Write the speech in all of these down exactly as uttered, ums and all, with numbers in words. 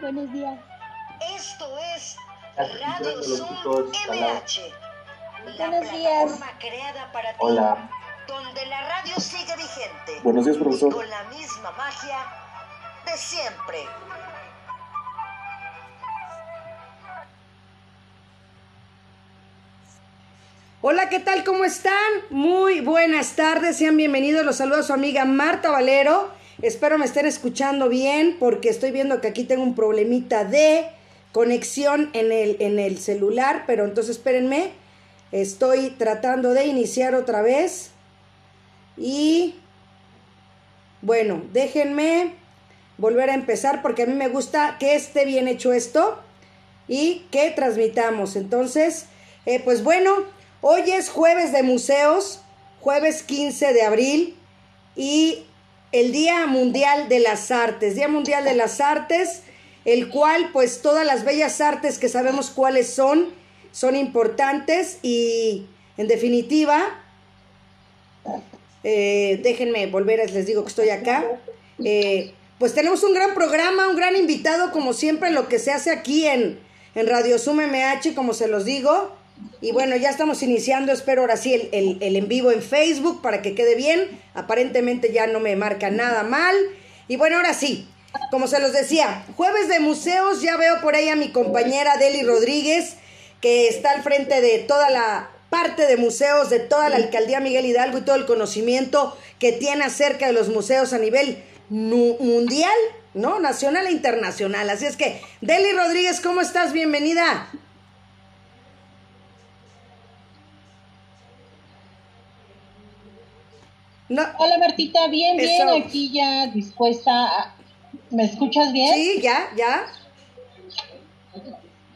Buenos días. Esto es Radio Zoom M H. Buenos días. Creada para ti. Hola. Donde la radio sigue vigente. Buenos días, profesor. Con la misma magia de siempre. Hola, ¿qué tal? ¿Cómo están? Muy buenas tardes, sean bienvenidos. Los saluda su amiga Marta Valero. Espero me estén escuchando bien porque estoy viendo que aquí tengo un problemita de conexión en el, en el celular, pero entonces espérenme. Estoy tratando de iniciar otra vez. Y bueno, déjenme volver a empezar porque a mí me gusta que esté bien hecho esto y que transmitamos. Entonces, eh, pues bueno... Hoy es Jueves de Museos, jueves quince de abril, y el Día Mundial de las Artes, Día Mundial de las Artes, el cual, pues, todas las bellas artes que sabemos cuáles son, son importantes, y, en definitiva, eh, déjenme volver, les digo que estoy acá, eh, pues tenemos un gran programa, un gran invitado, como siempre, lo que se hace aquí en, en Radio Zoom M H, como se los digo. Y bueno, ya estamos iniciando, espero ahora sí el, el, el en vivo en Facebook para que quede bien. Aparentemente ya no me marca nada mal. Y bueno, ahora sí, como se los decía, Jueves de Museos, ya veo por ahí a mi compañera Deli Rodríguez, que está al frente de toda la parte de museos, de toda la Alcaldía Miguel Hidalgo y todo el conocimiento que tiene acerca de los museos a nivel nu- mundial, ¿no? Nacional e internacional. Así es que, Deli Rodríguez, ¿cómo estás? Bienvenida. No. Hola Martita, bien, bien, Eso. Aquí ya dispuesta a... ¿Me escuchas bien? Sí, ya, ya.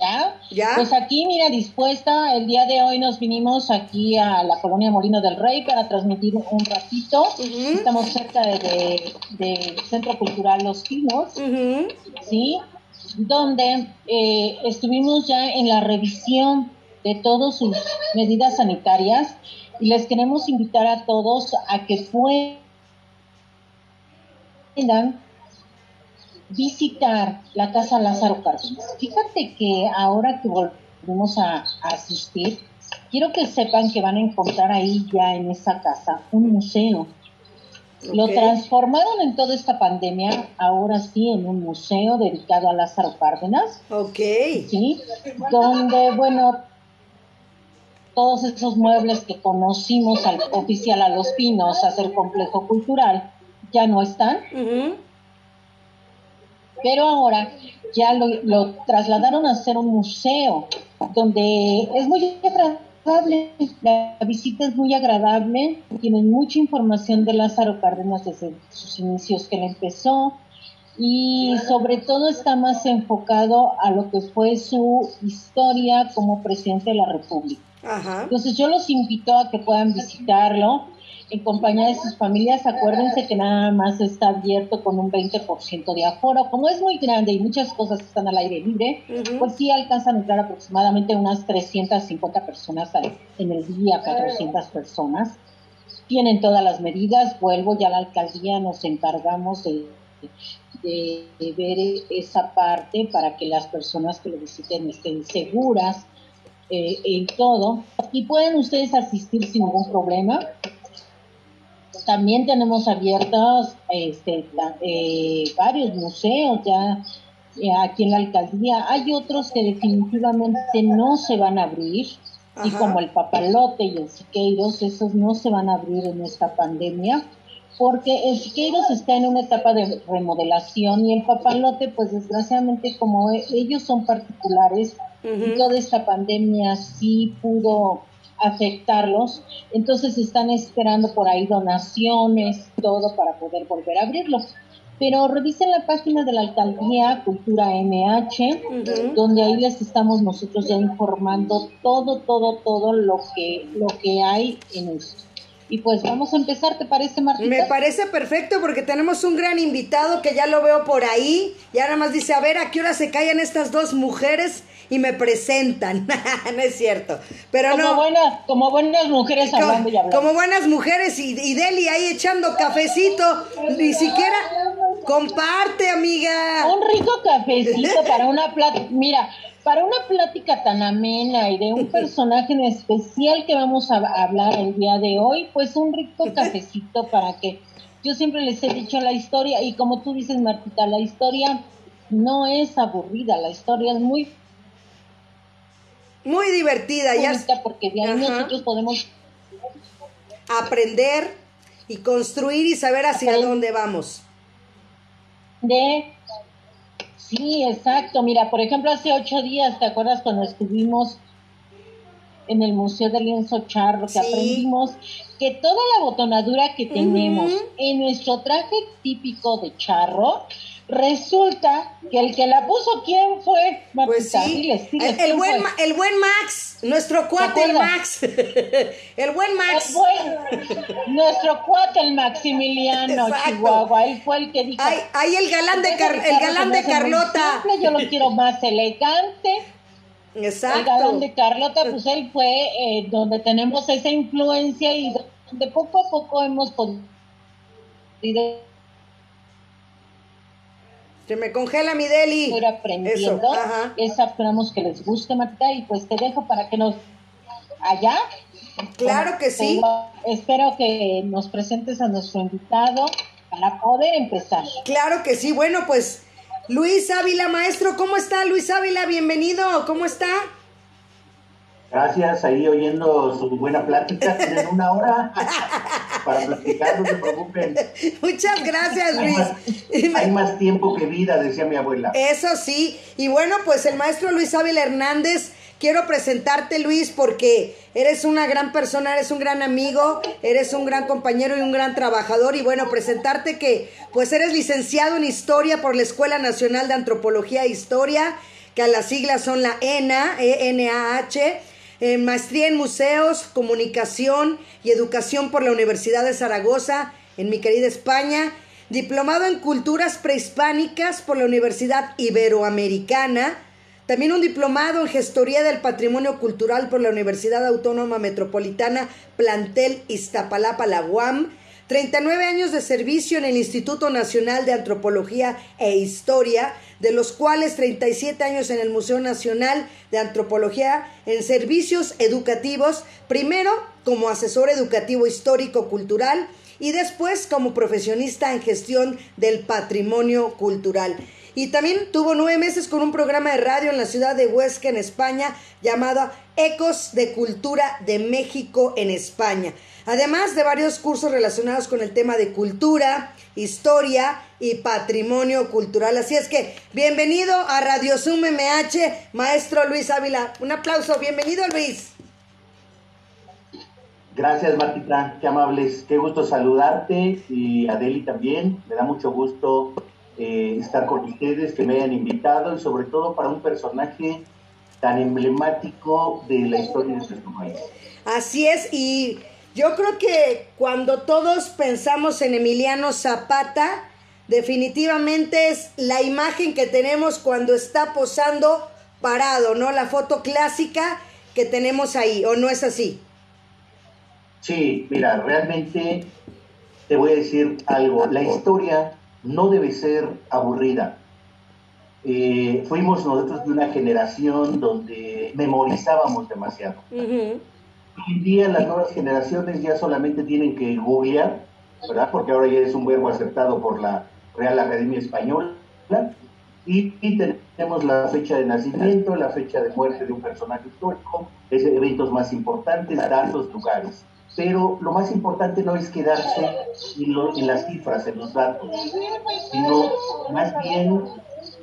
¿Ya? ¿Ya? Pues aquí, mira, dispuesta, el día de hoy nos vinimos aquí a la Colonia Molino del Rey para transmitir un ratito. Uh-huh. Estamos cerca del de, de Centro Cultural Los Pinos, uh-huh. ¿sí? Donde eh, estuvimos ya en la revisión de todas sus medidas sanitarias. Y les queremos invitar a todos a que puedan visitar la Casa Lázaro Cárdenas. Fíjate que ahora que volvemos a, a asistir, quiero que sepan que van a encontrar ahí ya en esa casa un museo. Okay. Lo transformaron en toda esta pandemia, ahora sí, en un museo dedicado a Lázaro Cárdenas. Ok. Sí, donde, bueno... todos esos muebles que conocimos al oficial a Los Pinos, a ser complejo cultural, ya no están. Uh-huh. Pero ahora ya lo, lo trasladaron a ser un museo, donde es muy agradable, la visita es muy agradable, tienen mucha información de Lázaro Cárdenas desde sus inicios que él empezó, y sobre todo está más enfocado a lo que fue su historia como presidente de la República. Ajá. Entonces yo los invito a que puedan visitarlo en compañía de sus familias. Acuérdense que nada más está abierto con un veinte por ciento de aforo. Como es muy grande y muchas cosas están al aire libre, uh-huh. pues sí alcanzan a entrar aproximadamente unas trescientas cincuenta personas en el día, cuatrocientas personas. Tienen todas las medidas. Vuelvo, ya la alcaldía nos encargamos de, de, de ver esa parte para que las personas que lo visiten estén seguras. Eh, en todo, y pueden ustedes asistir sin ningún problema. También tenemos abiertos este, eh, varios museos ya eh, aquí en la alcaldía. Hay otros que definitivamente no se van a abrir, y como el Papalote y el Siqueiros, esos no se van a abrir en esta pandemia, porque el Siqueiros está en una etapa de remodelación, y el Papalote, pues desgraciadamente, como ellos son particulares, y toda esta pandemia sí pudo afectarlos, entonces están esperando por ahí donaciones, todo para poder volver a abrirlos. Pero revisen la página de la alcaldía Cultura M H, uh-huh. donde ahí les estamos nosotros ya informando todo, todo, todo lo que, lo que hay en esto. Y pues vamos a empezar, ¿te parece, Martita? Me parece perfecto porque tenemos un gran invitado que ya lo veo por ahí. Ya nada más dice, a ver, ¿a qué hora se callan estas dos mujeres y me presentan. No es cierto. Pero como no. Buenas, como buenas mujeres como, hablando y hablando. Como buenas mujeres y, y Deli ahí echando cafecito. Ni siquiera. Comparte, amiga. Un rico cafecito para una plática. Mira, para una plática tan amena y de un personaje en especial que vamos a hablar el día de hoy, pues un rico cafecito para que. Yo siempre les he dicho la historia, y como tú dices, Martita, la historia no es aburrida, la historia es muy muy divertida, ya porque de ahí ajá. Nosotros podemos aprender y construir y saber hacia aprender. Dónde vamos. De sí, exacto. Mira, por ejemplo, hace ocho días, ¿te acuerdas cuando estuvimos en el Museo del Lienzo Charro, que sí. Aprendimos que toda la botonadura que tenemos uh-huh. en nuestro traje típico de charro, resulta que el que la puso, ¿quién fue? Martita, pues sí, diles, diles, el, el, buen, fue? el buen Max, nuestro cuate el Max, el buen Max. El buen, nuestro cuate el Maximiliano, exacto. Chihuahua, él fue el que dijo. Ay, ahí el galán de, Car el galán de Carlota. Simple, yo lo quiero más elegante. Exacto. El galán de Carlota, pues él fue eh, donde tenemos esa influencia y donde poco a poco hemos podido. Se me congela mi Deli. Ir aprendiendo. Eso, ajá. Esa, esperamos que les guste, Marta, y pues te dejo para que nos. Allá. Claro bueno, que sí. Espero que nos presentes a nuestro invitado para poder empezar. Claro que sí. Bueno, pues. Luis Ávila, maestro, ¿cómo está? Luis Ávila, bienvenido, ¿cómo está? Gracias, ahí oyendo su buena plática, tienen una hora para platicar, no se preocupen. Muchas gracias, Luis. Hay más, hay más tiempo que vida, decía mi abuela. Eso sí, y bueno, pues el maestro Luis Ávila Hernández, quiero presentarte, Luis, porque eres una gran persona, eres un gran amigo, eres un gran compañero y un gran trabajador. Y bueno, presentarte que pues eres licenciado en Historia por la Escuela Nacional de Antropología e Historia, que a las siglas son la ENA, E N A H, eh, maestría en Museos, Comunicación y Educación por la Universidad de Zaragoza, en mi querida España, diplomado en Culturas Prehispánicas por la Universidad Iberoamericana, también un diplomado en Gestoría del Patrimonio Cultural por la Universidad Autónoma Metropolitana, plantel Iztapalapa, la U A M. treinta y nueve años de servicio en el Instituto Nacional de Antropología e Historia, de los cuales treinta y siete años en el Museo Nacional de Antropología en servicios educativos, primero como asesor educativo histórico-cultural y después como profesionista en gestión del patrimonio cultural. Y también tuvo nueve meses con un programa de radio en la ciudad de Huesca, en España, llamado Ecos de Cultura de México en España. Además de varios cursos relacionados con el tema de cultura, historia y patrimonio cultural. Así es que, bienvenido a Radio Zoom M H, maestro Luis Ávila. Un aplauso. Bienvenido, Luis. Gracias, Martita. Qué amables. Qué gusto saludarte y a Deli también. Me da mucho gusto Eh, estar con ustedes, que me hayan invitado y sobre todo para un personaje tan emblemático de la historia de nuestro país. Así es, y yo creo que cuando todos pensamos en Emiliano Zapata, definitivamente es la imagen que tenemos cuando está posando parado, ¿no? La foto clásica que tenemos ahí, ¿o no es así? Sí, mira, realmente te voy a decir algo, la historia no debe ser aburrida. Eh, fuimos nosotros de una generación donde memorizábamos demasiado. Uh-huh. Hoy en día las nuevas generaciones ya solamente tienen que googlear, ¿verdad? Porque ahora ya es un verbo aceptado por la Real Academia Española, ¿verdad? Y, y tenemos la fecha de nacimiento, la fecha de muerte de un personaje histórico, eventos más importantes, datos, lugares. Pero lo más importante no es quedarse en, lo, en las cifras, en los datos, sino más bien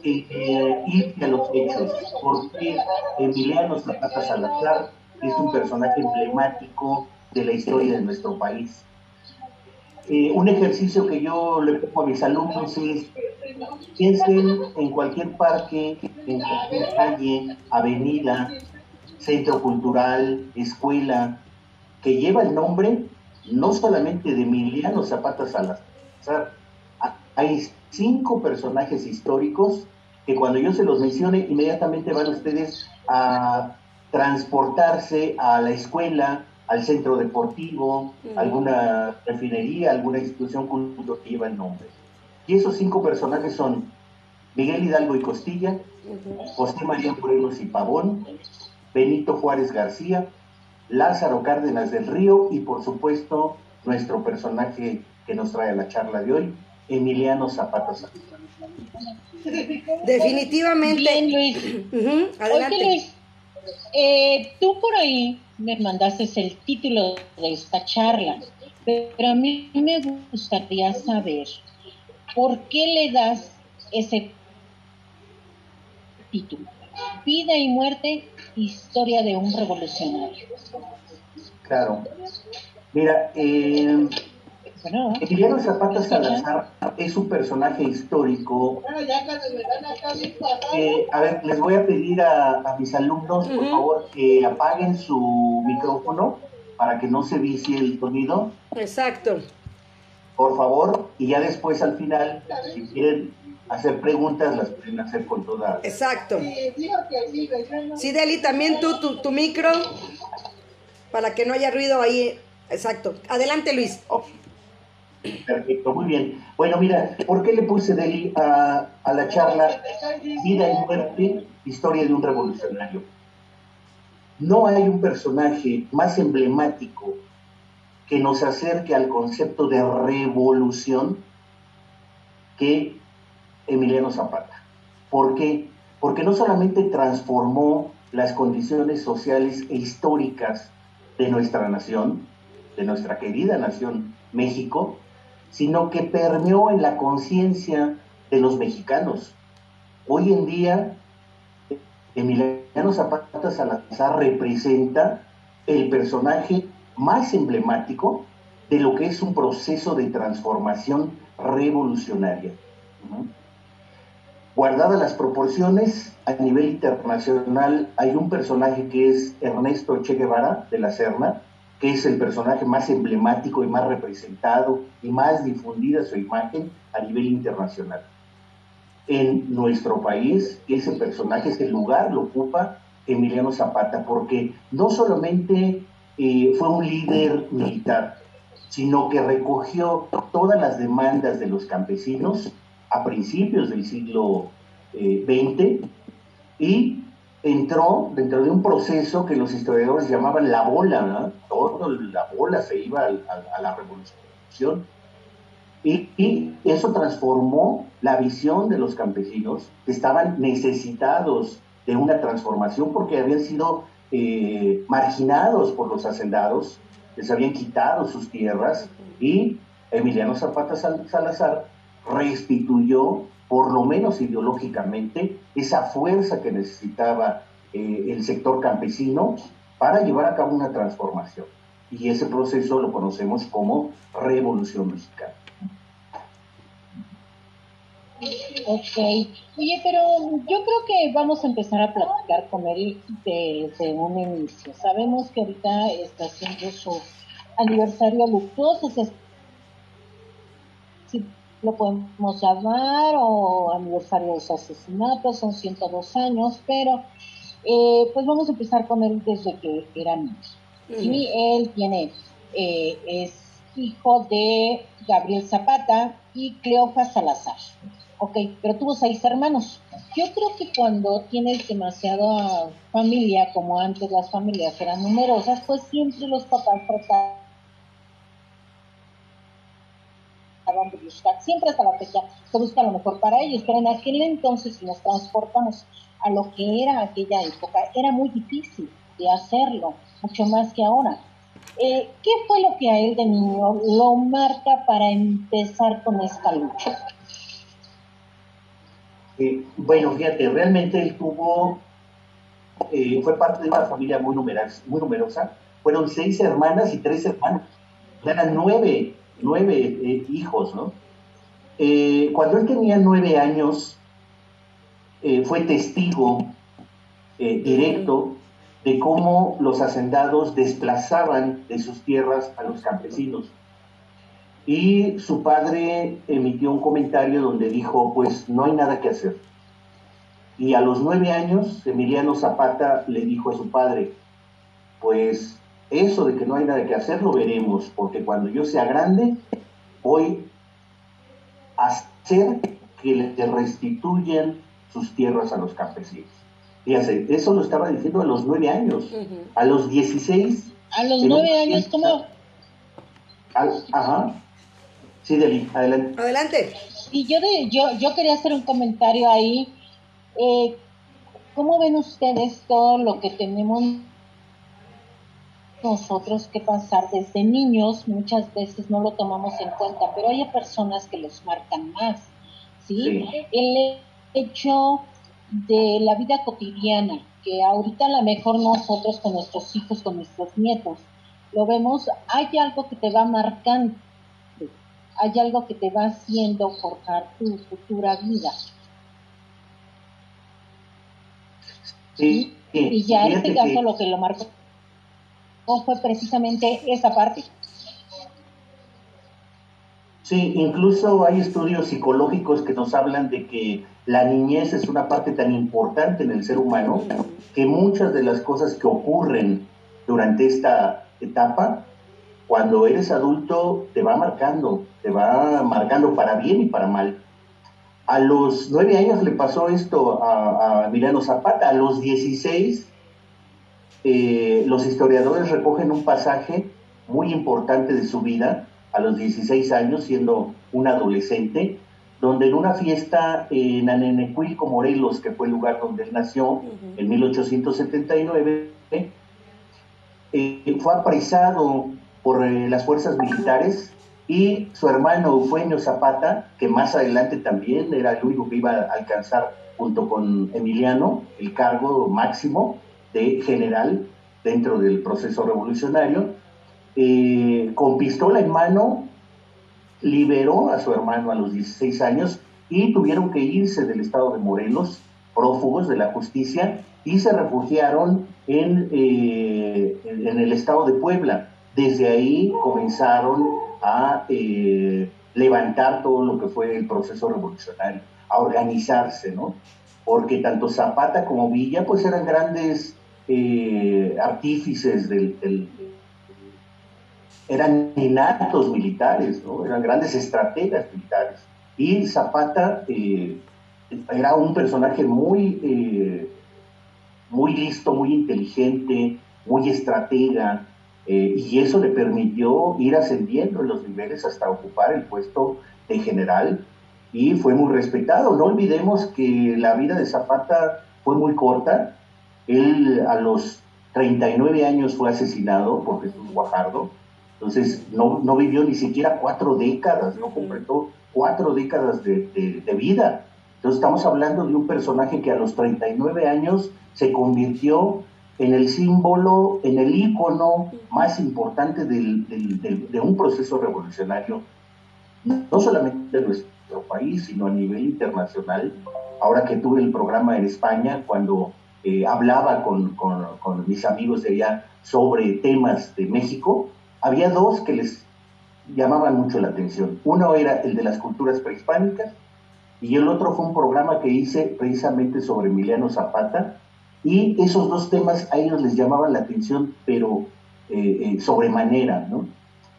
eh, eh, ir a los hechos, porque Emiliano Zapata Salazar es un personaje emblemático de la historia de nuestro país. Eh, un ejercicio que yo le pongo a mis alumnos es, piensen en cualquier parque, en cualquier calle, avenida, centro cultural, escuela, que lleva el nombre no solamente de Emiliano Zapata Salazar. Hay cinco personajes históricos que cuando yo se los mencione, inmediatamente van ustedes a transportarse a la escuela, al centro deportivo, uh-huh. alguna refinería, alguna institución cultural que lleva el nombre. Y esos cinco personajes son Miguel Hidalgo y Costilla, uh-huh. José María Morelos y Pavón, Benito Juárez García, Lázaro Cárdenas del Río y, por supuesto, nuestro personaje que nos trae a la charla de hoy, Emiliano Zapata. Definitivamente. Bien, Luis. Uh-huh. Adelante. Oye, Luis, eh, tú por ahí me mandaste el título de esta charla, pero a mí me gustaría saber por qué le das ese título. Vida y muerte, historia de un revolucionario. Claro. Mira, eh, bueno, Emiliano Zapata Salazar es un personaje histórico. Eh, a ver, les voy a pedir a, a mis alumnos, por uh-huh. favor, que apaguen su micrófono para que no se vicie el sonido. Exacto. Por favor, y ya después al final, si quieren hacer preguntas, las pueden hacer con toda. Exacto. Sí, Deli, también tú, tu, tu micro, para que no haya ruido ahí. Exacto. Adelante, Luis. Oh, perfecto, muy bien. Bueno, mira, ¿por qué le puse, Deli, a, a la charla Vida y Muerte, historia de un revolucionario? No hay un personaje más emblemático que nos acerque al concepto de revolución que Emiliano Zapata. ¿Por qué? Porque no solamente transformó las condiciones sociales e históricas de nuestra nación, de nuestra querida nación México, sino que permeó en la conciencia de los mexicanos. Hoy en día, Emiliano Zapata Salazar representa el personaje más emblemático de lo que es un proceso de transformación revolucionaria. Uh-huh. Guardadas las proporciones, a nivel internacional hay un personaje que es Ernesto Che Guevara de la Serna, que es el personaje más emblemático y más representado y más difundida su imagen a nivel internacional. En nuestro país, ese personaje, ese lugar lo ocupa Emiliano Zapata, porque no solamente eh, fue un líder militar, sino que recogió todas las demandas de los campesinos a principios del siglo veinte, y entró dentro de un proceso que los historiadores llamaban la bola, ¿no? Todo la bola se iba a, a, a la revolución, y, y eso transformó la visión de los campesinos, que estaban necesitados de una transformación porque habían sido eh, marginados por los hacendados, les habían quitado sus tierras, y Emiliano Zapata Salazar restituyó, por lo menos ideológicamente, esa fuerza que necesitaba eh, el sector campesino para llevar a cabo una transformación. Y ese proceso lo conocemos como Revolución Mexicana. Ok. Oye, pero yo creo que vamos a empezar a platicar con él desde un inicio. Sabemos que ahorita está haciendo su aniversario luctuoso, se lo podemos llamar, o aniversario de los asesinatos, son ciento dos años, pero eh, pues vamos a empezar con él desde que era niño. Mm. Sí, él tiene, eh, es hijo de Gabriel Zapata y Cleofas Salazar. Ok, pero tuvo seis hermanos. Yo creo que cuando tienes demasiada familia, como antes las familias eran numerosas, pues siempre los papás trataban de buscar, siempre hasta la fecha se busca lo mejor para ellos, pero en aquel entonces, si nos transportamos a lo que era aquella época, era muy difícil de hacerlo, mucho más que ahora. Eh, ¿Qué fue lo que a él de niño lo marca para empezar con esta lucha? Eh, bueno, fíjate, realmente él tuvo, eh, fue parte de una familia muy numerosa, muy numerosa, fueron seis hermanas y tres hermanos, eran nueve nueve eh, hijos, ¿no? Eh, cuando él tenía nueve años, eh, fue testigo eh, directo de cómo los hacendados desplazaban de sus tierras a los campesinos. Y su padre emitió un comentario donde dijo, pues no hay nada que hacer. Y a los nueve años, Emiliano Zapata le dijo a su padre, pues eso de que no hay nada que hacer lo veremos, porque cuando yo sea grande voy a hacer que le restituyan sus tierras a los campesinos. Fíjense, eso lo estaba diciendo a los nueve años. Uh-huh. A los dieciséis. A los nueve años, ¿cómo? Al, ajá. Sí, Deli, adelante. Adelante. Y yo, de, yo, yo quería hacer un comentario ahí. Eh, ¿Cómo ven ustedes todo lo que tenemos nosotros que pasar desde niños? Muchas veces no lo tomamos en cuenta, pero hay personas que los marcan más, ¿sí? Sí. El hecho de la vida cotidiana, que ahorita a lo mejor nosotros con nuestros hijos, con nuestros nietos, lo vemos, hay algo que te va marcando, hay algo que te va haciendo forjar tu futura vida. Sí, sí, y ya en este caso que... lo que lo marcó fue precisamente esa parte. Sí, incluso hay estudios psicológicos que nos hablan de que la niñez es una parte tan importante en el ser humano que muchas de las cosas que ocurren durante esta etapa, cuando eres adulto, te va marcando, te va marcando para bien y para mal. A los nueve años le pasó esto a, a Emiliano Zapata. A los dieciséis, eh, los historiadores recogen un pasaje muy importante de su vida, a los dieciséis años, siendo un adolescente, donde en una fiesta en Anenecuilco, Morelos, que fue el lugar donde él nació, uh-huh, en mil ochocientos setenta y nueve, eh, fue apresado por eh, las fuerzas militares. Y su hermano Eufemio Zapata, que más adelante también era el único que iba a alcanzar, junto con Emiliano, el cargo máximo de general dentro del proceso revolucionario, eh, con pistola en mano, liberó a su hermano a los dieciséis años y tuvieron que irse del estado de Morelos, prófugos de la justicia, y se refugiaron en, eh, en el estado de Puebla. Desde ahí comenzaron a eh, levantar todo lo que fue el proceso revolucionario, a organizarse, ¿no? Porque tanto Zapata como Villa, pues eran grandes eh, artífices del, del... eran innatos militares, ¿no? Eran grandes estrategas militares. Y Zapata eh, era un personaje muy, eh, muy listo, muy inteligente, muy estratega, Eh, y eso le permitió ir ascendiendo en los niveles hasta ocupar el puesto de general, y fue muy respetado. No olvidemos que la vida de Zapata fue muy corta. Él a los treinta y nueve años fue asesinado por Jesús Guajardo, entonces no, no vivió ni siquiera cuatro décadas, no completó cuatro décadas de, de, de vida. Entonces estamos hablando de un personaje que a los treinta y nueve años se convirtió en el símbolo, en el ícono más importante del, del, del, de un proceso revolucionario, no solamente de nuestro país, sino a nivel internacional. Ahora que tuve el programa en España, cuando eh, hablaba con, con, con mis amigos de allá sobre temas de México, había dos que les llamaban mucho la atención. Uno era el de las culturas prehispánicas, y el otro fue un programa que hice precisamente sobre Emiliano Zapata, y esos dos temas a ellos les llamaban la atención, pero eh, eh, sobremanera, ¿no?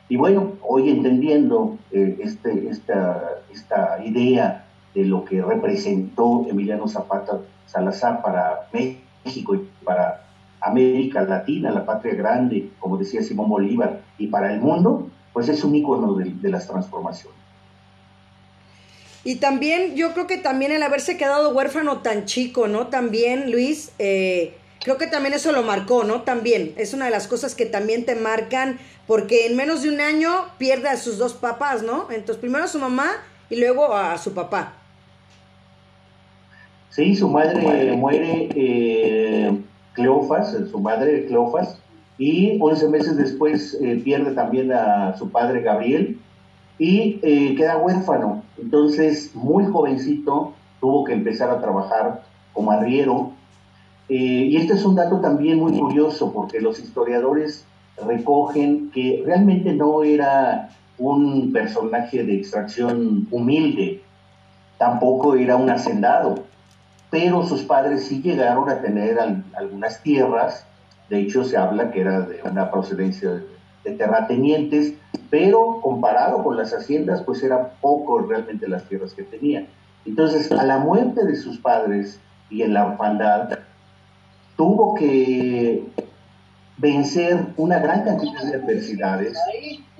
Y bueno, hoy entendiendo eh, este, esta, esta idea de lo que representó Emiliano Zapata Salazar para México y para América Latina, la patria grande, como decía Simón Bolívar, y para el mundo, pues es un ícono de, de las transformaciones. Y también, yo creo que también el haberse quedado huérfano tan chico, ¿no? También, Luis, eh, creo que también eso lo marcó, ¿no? También, es una de las cosas que también te marcan, porque en menos de un año pierde a sus dos papás, ¿no? Entonces, primero a su mamá y luego a su papá. Sí, su madre, su madre. muere, eh, Cleofas, su madre Cleofas, y once meses después eh, pierde también a su padre Gabriel, y eh, queda huérfano. Entonces, muy jovencito, tuvo que empezar a trabajar como arriero. Eh, y este es un dato también muy curioso, porque los historiadores recogen que realmente no era un personaje de extracción humilde, tampoco era un hacendado, pero sus padres sí llegaron a tener al, algunas tierras. De hecho, se habla que era de una procedencia de, de terratenientes, pero comparado con las haciendas, pues eran pocos realmente las tierras que tenían. Entonces, a la muerte de sus padres y en la orfandad, tuvo que vencer una gran cantidad de adversidades,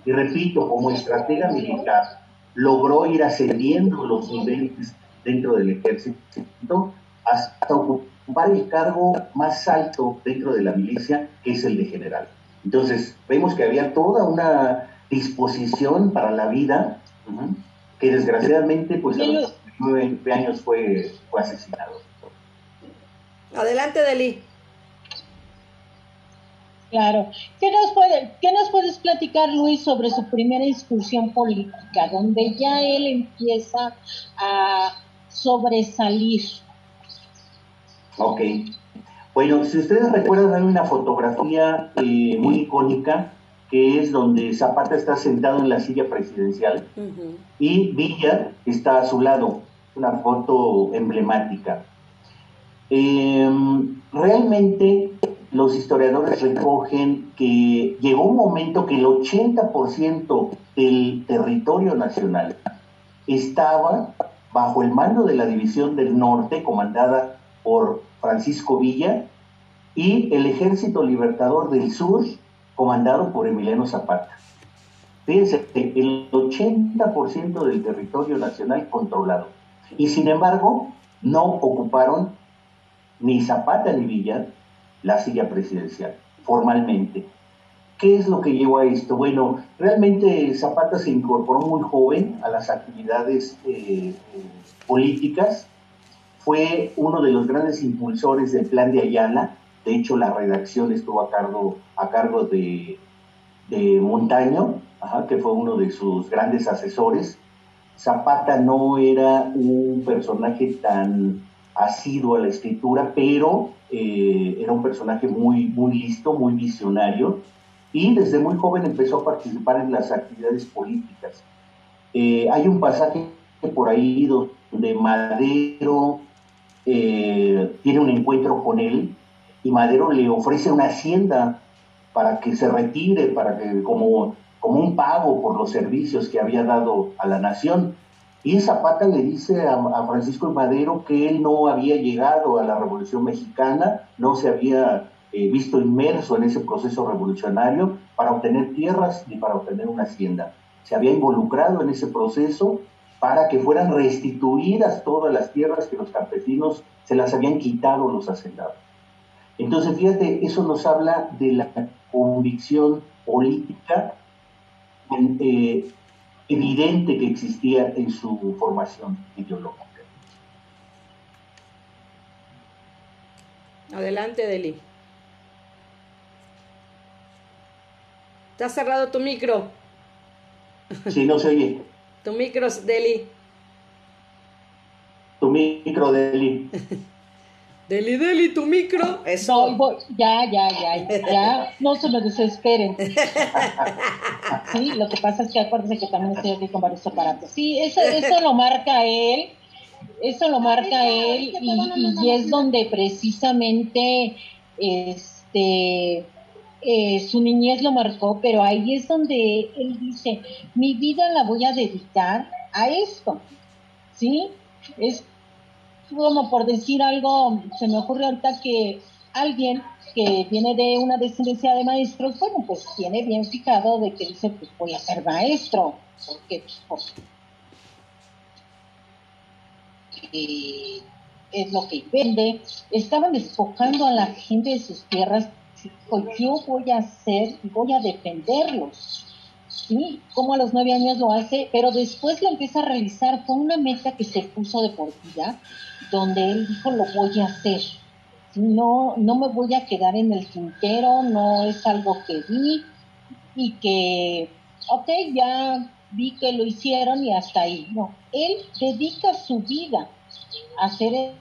y repito, como estratega militar, logró ir ascendiendo los niveles dentro del ejército hasta ocupar el cargo más alto dentro de la milicia, que es el de general. Entonces, vemos que había toda una disposición para la vida, que desgraciadamente, pues a los diecinueve años fue, fue asesinado. Adelante, Deli. Claro. ¿Qué nos, puede, ¿Qué nos puedes platicar, Luis, sobre su primera incursión política, donde ya él empieza a sobresalir? Ok. Bueno, si ustedes recuerdan, hay una fotografía eh, muy icónica, que es donde Zapata está sentado en la silla presidencial, uh-huh, y Villa está a su lado, una foto emblemática. Eh, realmente los historiadores recogen que llegó un momento que el ochenta por ciento del territorio nacional estaba bajo el mando de la División del Norte, comandada por Francisco Villa, y el Ejército Libertador del Sur, comandado por Emiliano Zapata. Fíjense, el ochenta por ciento del territorio nacional controlado. Y sin embargo, no ocuparon ni Zapata ni Villa la silla presidencial, formalmente. ¿Qué es lo que llevó a esto? Bueno, realmente Zapata se incorporó muy joven a las actividades eh, políticas. Fue uno de los grandes impulsores del Plan de Ayala. De hecho, la redacción estuvo a cargo, a cargo de, de Montaño, ajá, que fue uno de sus grandes asesores. Zapata no era un personaje tan asiduo a la escritura, pero eh, era un personaje muy, muy listo, muy visionario, y desde muy joven empezó a participar en las actividades políticas. Eh, hay un pasaje por ahí donde Madero eh, tiene un encuentro con él, y Madero le ofrece una hacienda para que se retire, para que, como, como un pago por los servicios que había dado a la nación. Y Zapata le dice a, a Francisco Madero que él no había llegado a la Revolución Mexicana, no se había eh, visto inmerso en ese proceso revolucionario para obtener tierras ni para obtener una hacienda. Se había involucrado en ese proceso para que fueran restituidas todas las tierras que los campesinos se las habían quitado los hacendados. Entonces, fíjate, eso nos habla de la convicción política eh, evidente que existía en su formación ideológica. Adelante, Deli. ¿Te has cerrado tu micro? Sí, no se oye. Tu micro, Deli. Tu micro, Deli. Deli, Deli, tu micro. Eso. No, voy, ya, ya, ya, ya. No se me desesperen. Sí, lo que pasa es que acuérdense que también estoy aquí con varios aparatos. Sí, eso, eso lo marca él. Eso lo marca él. Y, y es donde precisamente este, eh, su niñez lo marcó, pero ahí es donde él dice: mi vida la voy a dedicar a esto. ¿Sí? Es como por decir algo, se me ocurre ahorita que alguien que viene de una descendencia de maestros, bueno, pues tiene bien fijado de que dice, pues voy a ser maestro, porque pues, eh, es lo que vende. Estaban despojando a la gente de sus tierras, pues yo voy a hacer, voy a defenderlos. Sí, como a los nueve años lo hace, pero después lo empieza a realizar con una meta que se puso deportiva, donde él dijo, lo voy a hacer. No, no me voy a quedar en el tintero, no es algo que vi y que, ok, ya vi que lo hicieron y hasta ahí. No, él dedica su vida a hacer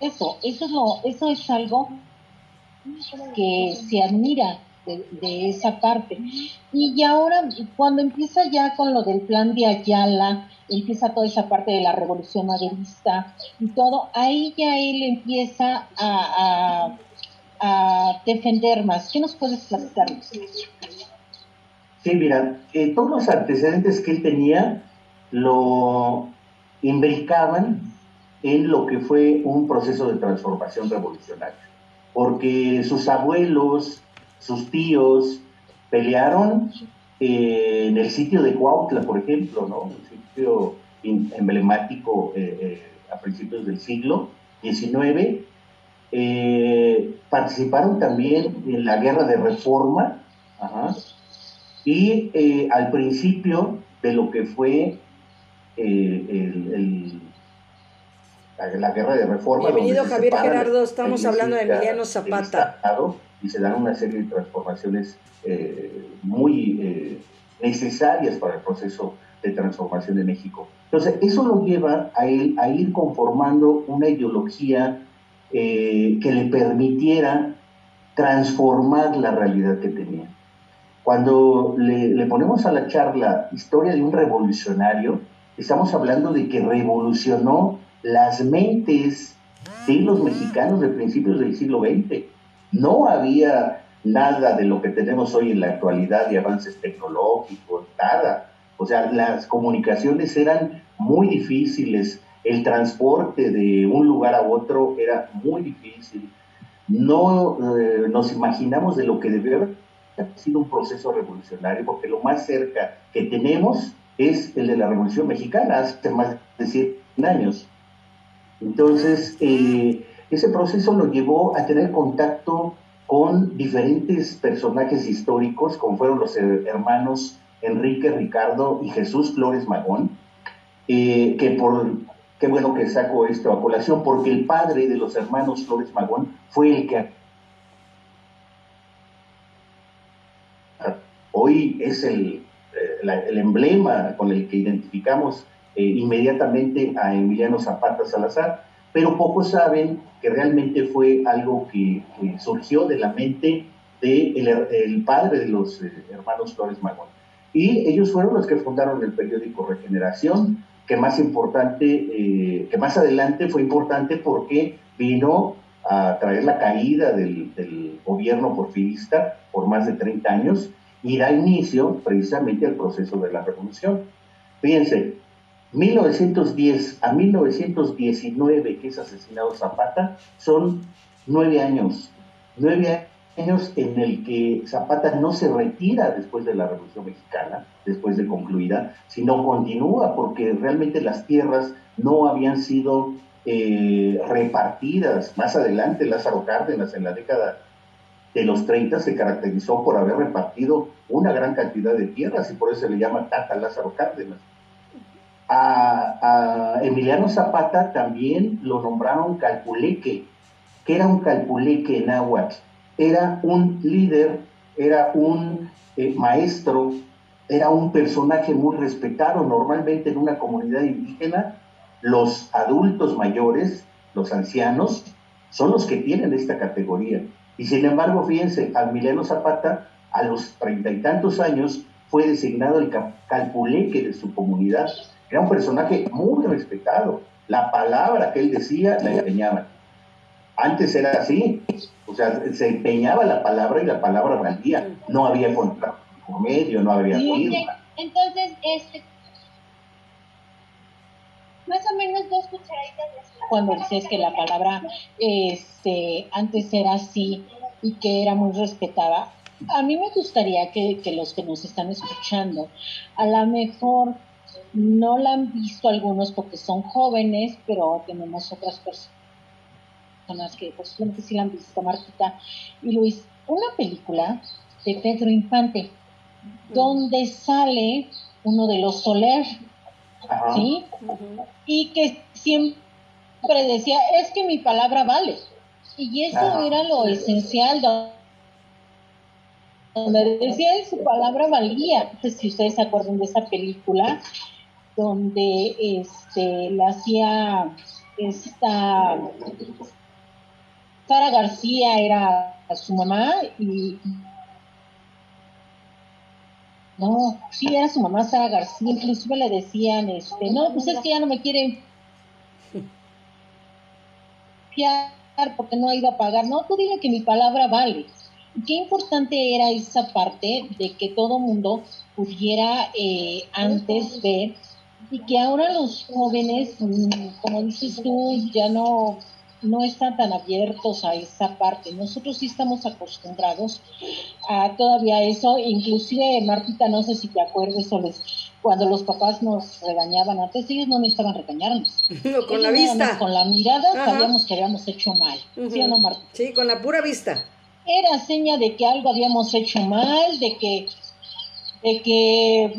eso. Eso es, lo, eso es algo que se admira de, de esa parte. Y, y ahora, cuando empieza ya con lo del plan de Ayala, empieza toda esa parte de la revolución maderista y todo, ahí ya él empieza a, a, a defender más. ¿Qué nos puedes platicar? Sí, mira, eh, todos los antecedentes que él tenía lo imbricaban en lo que fue un proceso de transformación revolucionaria, porque sus abuelos, sus tíos, pelearon eh, en el sitio de Cuautla, por ejemplo, ¿no? Un sitio emblemático eh, eh, a principios del siglo diecinueve. Eh, participaron también en la guerra de reforma, ajá, y eh, al principio de lo que fue eh, el, el La, la guerra de reforma. Bienvenido, Javier Gerardo, estamos hablando de Emiliano Zapata. Estado, y se dan una serie de transformaciones eh, muy eh, necesarias para el proceso de transformación de México. Entonces, eso lo lleva a él a ir conformando una ideología eh, que le permitiera transformar la realidad que tenía. Cuando le, le ponemos a la charla historia de un revolucionario, estamos hablando de que revolucionó las mentes de los mexicanos de principios del siglo veinte. No había nada de lo que tenemos hoy en la actualidad de avances tecnológicos, nada. O sea, las comunicaciones eran muy difíciles, el transporte de un lugar a otro era muy difícil. No eh, nos imaginamos de lo que debió haber sido un proceso revolucionario, porque lo más cerca que tenemos es el de la Revolución Mexicana, hace más de cien años. Entonces, eh, ese proceso lo llevó a tener contacto con diferentes personajes históricos, como fueron los hermanos Enrique, Ricardo y Jesús Flores Magón, eh, que por, qué bueno que saco esto a colación, porque el padre de los hermanos Flores Magón fue el que hoy es el, la, el emblema con el que identificamos inmediatamente a Emiliano Zapata Salazar, pero pocos saben que realmente fue algo que, que surgió de la mente del el padre de los hermanos Flores Magón. Y ellos fueron los que fundaron el periódico Regeneración, que más importante, eh, que más adelante fue importante porque vino a traer la caída del, del gobierno porfirista por más de treinta años y da inicio precisamente al proceso de la revolución. Fíjense, mil novecientos diez a mil novecientos diecinueve, que es asesinado Zapata, son nueve años. Nueve años en el que Zapata no se retira después de la Revolución Mexicana, después de concluida, sino continúa, porque realmente las tierras no habían sido eh, repartidas. Más adelante, Lázaro Cárdenas, en la década de los treinta, se caracterizó por haber repartido una gran cantidad de tierras, y por eso se le llama Tata Lázaro Cárdenas. A, a Emiliano Zapata también lo nombraron calpuleque. ¿Qué era un calpuleque en náhuatl? Era un líder, era un eh, maestro, era un personaje muy respetado. Normalmente en una comunidad indígena, los adultos mayores, los ancianos, son los que tienen esta categoría. Y sin embargo, fíjense, a Emiliano Zapata, a los treinta y tantos años, fue designado el calpuleque de su comunidad. Era un personaje muy respetado. La palabra que él decía la empeñaba. Antes era así. O sea, se empeñaba la palabra y la palabra valía. No había contrato por medio, no había firma. Entonces, este, más o menos dos cucharaditas de azúcar. Cuando dices que la palabra este, antes era así y que era muy respetada, a mí me gustaría que, que los que nos están escuchando, a lo mejor no la han visto algunos porque son jóvenes, pero tenemos otras personas que posiblemente sí la han visto, Martita y Luis, una película de Pedro Infante, donde sale uno de los Soler, ¿sí? Uh-huh. Y que siempre decía, es que mi palabra vale. Y eso uh-huh. era lo esencial, donde decía que su palabra valía. Entonces, si ustedes se acuerdan de esa película, donde este la hacía esta Sara García, era su mamá, y, No, sí, era su mamá Sara García, inclusive le decían, este, no, pues es que ya no me quieren fiar porque no ha ido a pagar. No, tú dile que mi palabra vale. Qué importante era esa parte de que todo mundo pudiera eh, antes ver, y que ahora los jóvenes, como dices tú, ya no... no están tan abiertos a esa parte. Nosotros sí estamos acostumbrados a todavía eso. Inclusive, Martita, no sé si te acuerdas, o les, cuando los papás nos regañaban antes, ellos no necesitaban regañarnos. No, con ellos la vista. Con la mirada. Ajá. Sabíamos que habíamos hecho mal. Uh-huh. ¿Sí o no, Martita? Sí, con la pura vista. Era seña de que algo habíamos hecho mal, de que... de que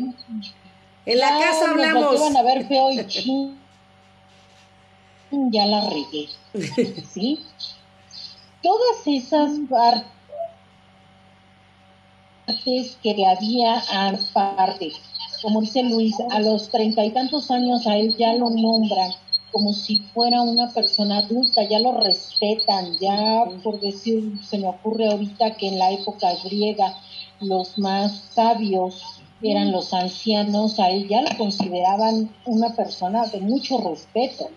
en la casa hablamos. Nos iban a ver feo y ching. Ya la regué, ¿sí? Todas esas partes que había aparte, como dice Luis, a los treinta y tantos años a él ya lo nombran como si fuera una persona adulta, ya lo respetan, ya por decir, se me ocurre ahorita que en la época griega los más sabios eran los ancianos, a él ya lo consideraban una persona de mucho respeto.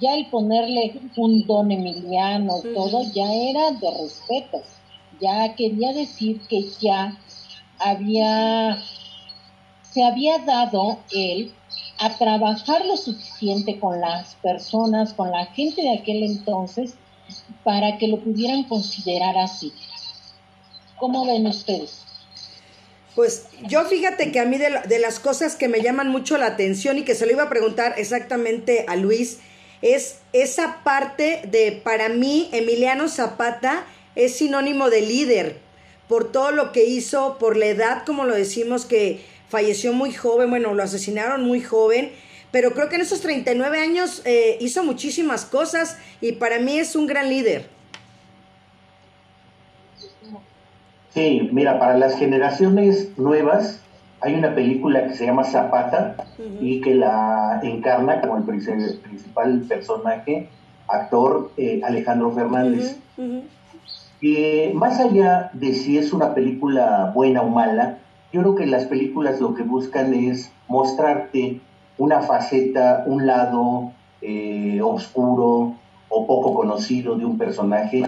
Ya el ponerle un don Emiliano, sí, todo ya era de respeto. Ya quería decir que ya había, se había dado él a trabajar lo suficiente con las personas, con la gente de aquel entonces, para que lo pudieran considerar así. ¿Cómo ven ustedes? Pues yo fíjate que a mí de, la, de las cosas que me llaman mucho la atención y que se lo iba a preguntar exactamente a Luis, es esa parte de, para mí, Emiliano Zapata es sinónimo de líder, por todo lo que hizo, por la edad, como lo decimos, que falleció muy joven, bueno, lo asesinaron muy joven, pero creo que en esos treinta y nueve años eh, hizo muchísimas cosas y para mí es un gran líder. Sí, mira, para las generaciones nuevas, hay una película que se llama Zapata, uh-huh, y que la encarna como el principal personaje, actor eh, Alejandro Fernández. Uh-huh. Uh-huh. Eh, más allá de si es una película buena o mala, yo creo que las películas lo que buscan es mostrarte una faceta, un lado eh, oscuro o poco conocido de un personaje.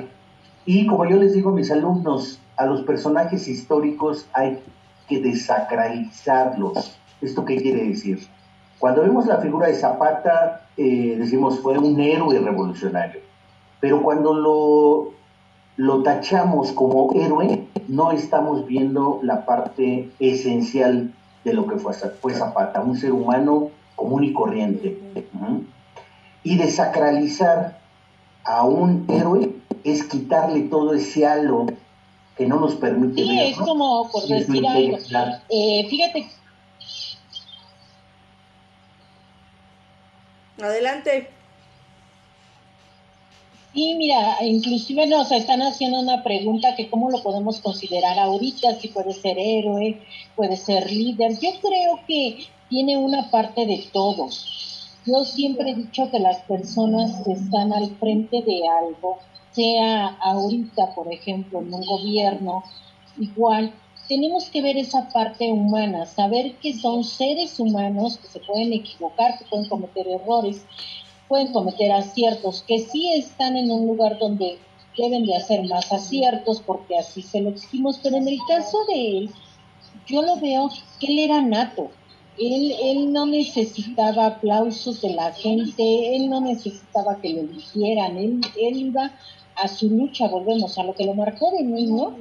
Y como yo les digo a mis alumnos, a los personajes históricos hay que desacralizarlos. ¿Esto qué quiere decir? Cuando vemos la figura de Zapata, eh, decimos fue un héroe revolucionario, pero cuando lo, lo tachamos como héroe, no estamos viendo la parte esencial de lo que fue, fue Zapata, un ser humano común y corriente. ¿Mm? Y desacralizar a un héroe es quitarle todo ese halo que no nos permite, sí, ver, es, ¿no?, como por decir algo. Eh, fíjate. Adelante. Sí, mira, inclusive nos están haciendo una pregunta que cómo lo podemos considerar ahorita, si puede ser héroe, puede ser líder. Yo creo que tiene una parte de todo. Yo siempre he dicho que las personas que están al frente de algo, sea ahorita, por ejemplo, en un gobierno, igual, tenemos que ver esa parte humana, saber que son seres humanos que se pueden equivocar, que pueden cometer errores, pueden cometer aciertos, que sí están en un lugar donde deben de hacer más aciertos, porque así se lo exigimos, pero en el caso de él, yo lo veo que él era nato. Él, él no necesitaba aplausos de la gente, él no necesitaba que lo eligieran, él, él iba a su lucha, volvemos a lo que lo marcó de niño,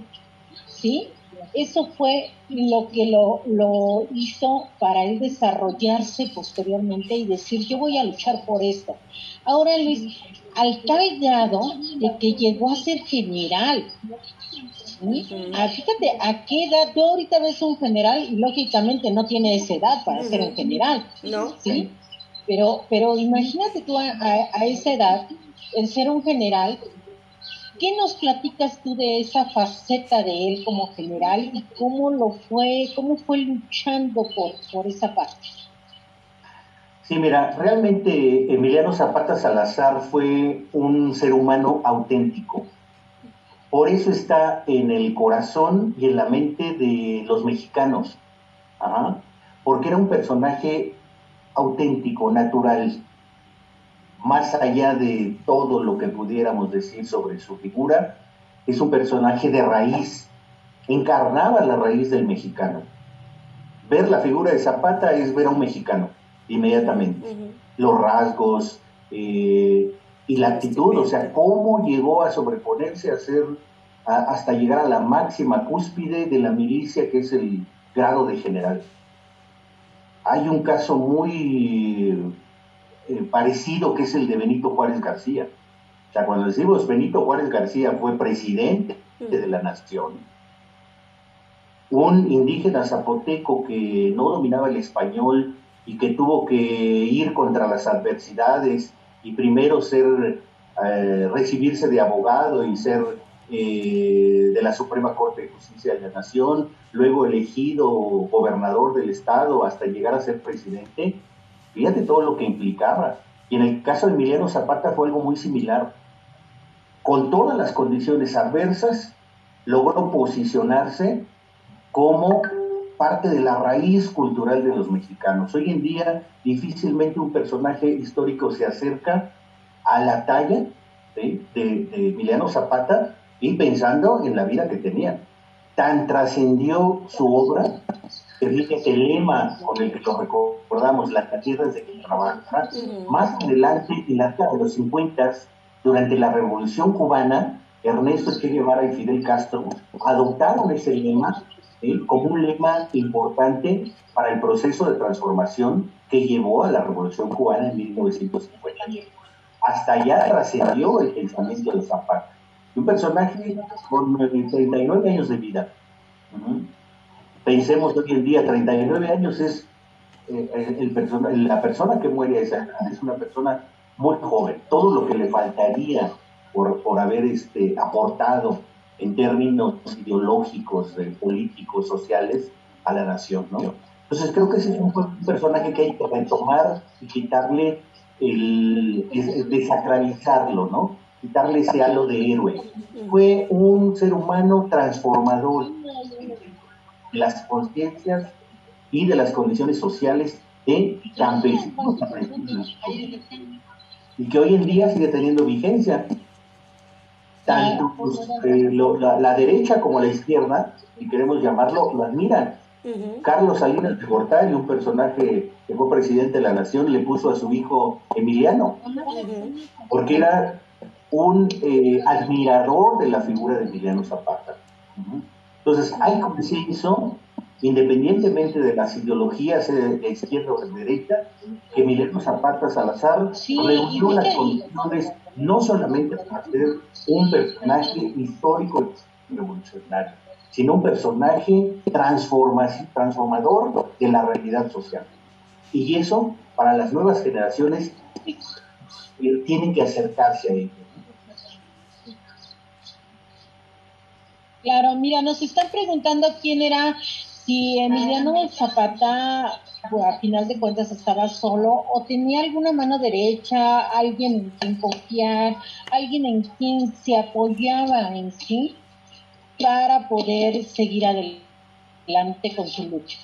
¿sí? Eso fue lo que lo, lo hizo para él desarrollarse posteriormente y decir, yo voy a luchar por esto. Ahora Luis, al tal grado de que llegó a ser general. ¿Sí? Ah, fíjate a qué edad, tú ahorita ves un general y lógicamente no tiene esa edad para ser un general, ¿no? ¿Sí? Pero, pero imagínate tú a, a, a esa edad, el ser un general. ¿Qué nos platicas tú de esa faceta de él como general y cómo lo fue, cómo fue luchando por, por esa parte? Sí, mira, realmente Emiliano Zapata Salazar fue un ser humano auténtico. Por eso está en el corazón y en la mente de los mexicanos. Ajá. Porque era un personaje auténtico, natural, más allá de todo lo que pudiéramos decir sobre su figura, es un personaje de raíz, encarnaba la raíz del mexicano. Ver la figura de Zapata es ver a un mexicano, inmediatamente. Uh-huh. Los rasgos eh, y la actitud, o sea, cómo llegó a sobreponerse, a ser, a, hasta llegar a la máxima cúspide de la milicia, que es el grado de general. Hay un caso muy eh, parecido, que es el de Benito Juárez García. O sea, cuando decimos Benito Juárez García fue presidente de la nación, un indígena zapoteco que no dominaba el español y que tuvo que ir contra las adversidades y primero ser eh, recibirse de abogado y ser eh, de la Suprema Corte de Justicia de la Nación, luego elegido gobernador del estado hasta llegar a ser presidente. Fíjate todo lo que implicaba. Y en el caso de Emiliano Zapata fue algo muy similar. Con todas las condiciones adversas, logró posicionarse como parte de la raíz cultural de los mexicanos. Hoy en día, difícilmente un personaje histórico se acerca a la talla de, de, de Emiliano Zapata, y pensando en la vida que tenía. Tan trascendió su obra, que dice el lema con el que lo recordamos, la tierra es de quien trabaja. Más adelante, en la década de los cincuenta, durante la Revolución Cubana, Ernesto Che Guevara y Fidel Castro adoptaron ese lema, ¿sí?, como un lema importante para el proceso de transformación que llevó a la Revolución Cubana en mil novecientos cincuenta. Hasta allá trascendió el pensamiento de Zapata. Un personaje con treinta y nueve años de vida. Uh-huh. Pensemos hoy en día, treinta y nueve años es eh, el persona, la persona que muere es, es una persona muy joven. Todo lo que le faltaría por, por haber este, aportado en términos ideológicos, eh, políticos, sociales, a la nación, ¿no? Entonces creo que ese es un, un personaje que hay que retomar y quitarle el, el desacralizarlo, ¿no? Quitarle ese halo de héroe. Fue un ser humano transformador de las conciencias y de las condiciones sociales de campesinos y que hoy en día sigue teniendo vigencia. Tanto pues, eh, lo, la, la derecha como la izquierda, si queremos llamarlo, lo admiran. Uh-huh. Carlos Salinas de Gortari, un personaje que fue presidente de la nación, le puso a su hijo Emiliano, porque era un eh, admirador de la figura de Emiliano Zapata. Uh-huh. Entonces hay consenso, independientemente de las ideologías de izquierda o de derecha, que Emiliano Zapata Salazar sí, reunió las condiciones no solamente para ser un personaje histórico revolucionario, sino un personaje transformador de la realidad social. Y eso, para las nuevas generaciones, tienen que acercarse a ello. Claro, mira, nos están preguntando quién era, si Emiliano Zapata, pues, a final de cuentas, estaba solo o tenía alguna mano derecha, alguien en quien confiar, alguien en quien se apoyaba en sí para poder seguir adelante con su lucha.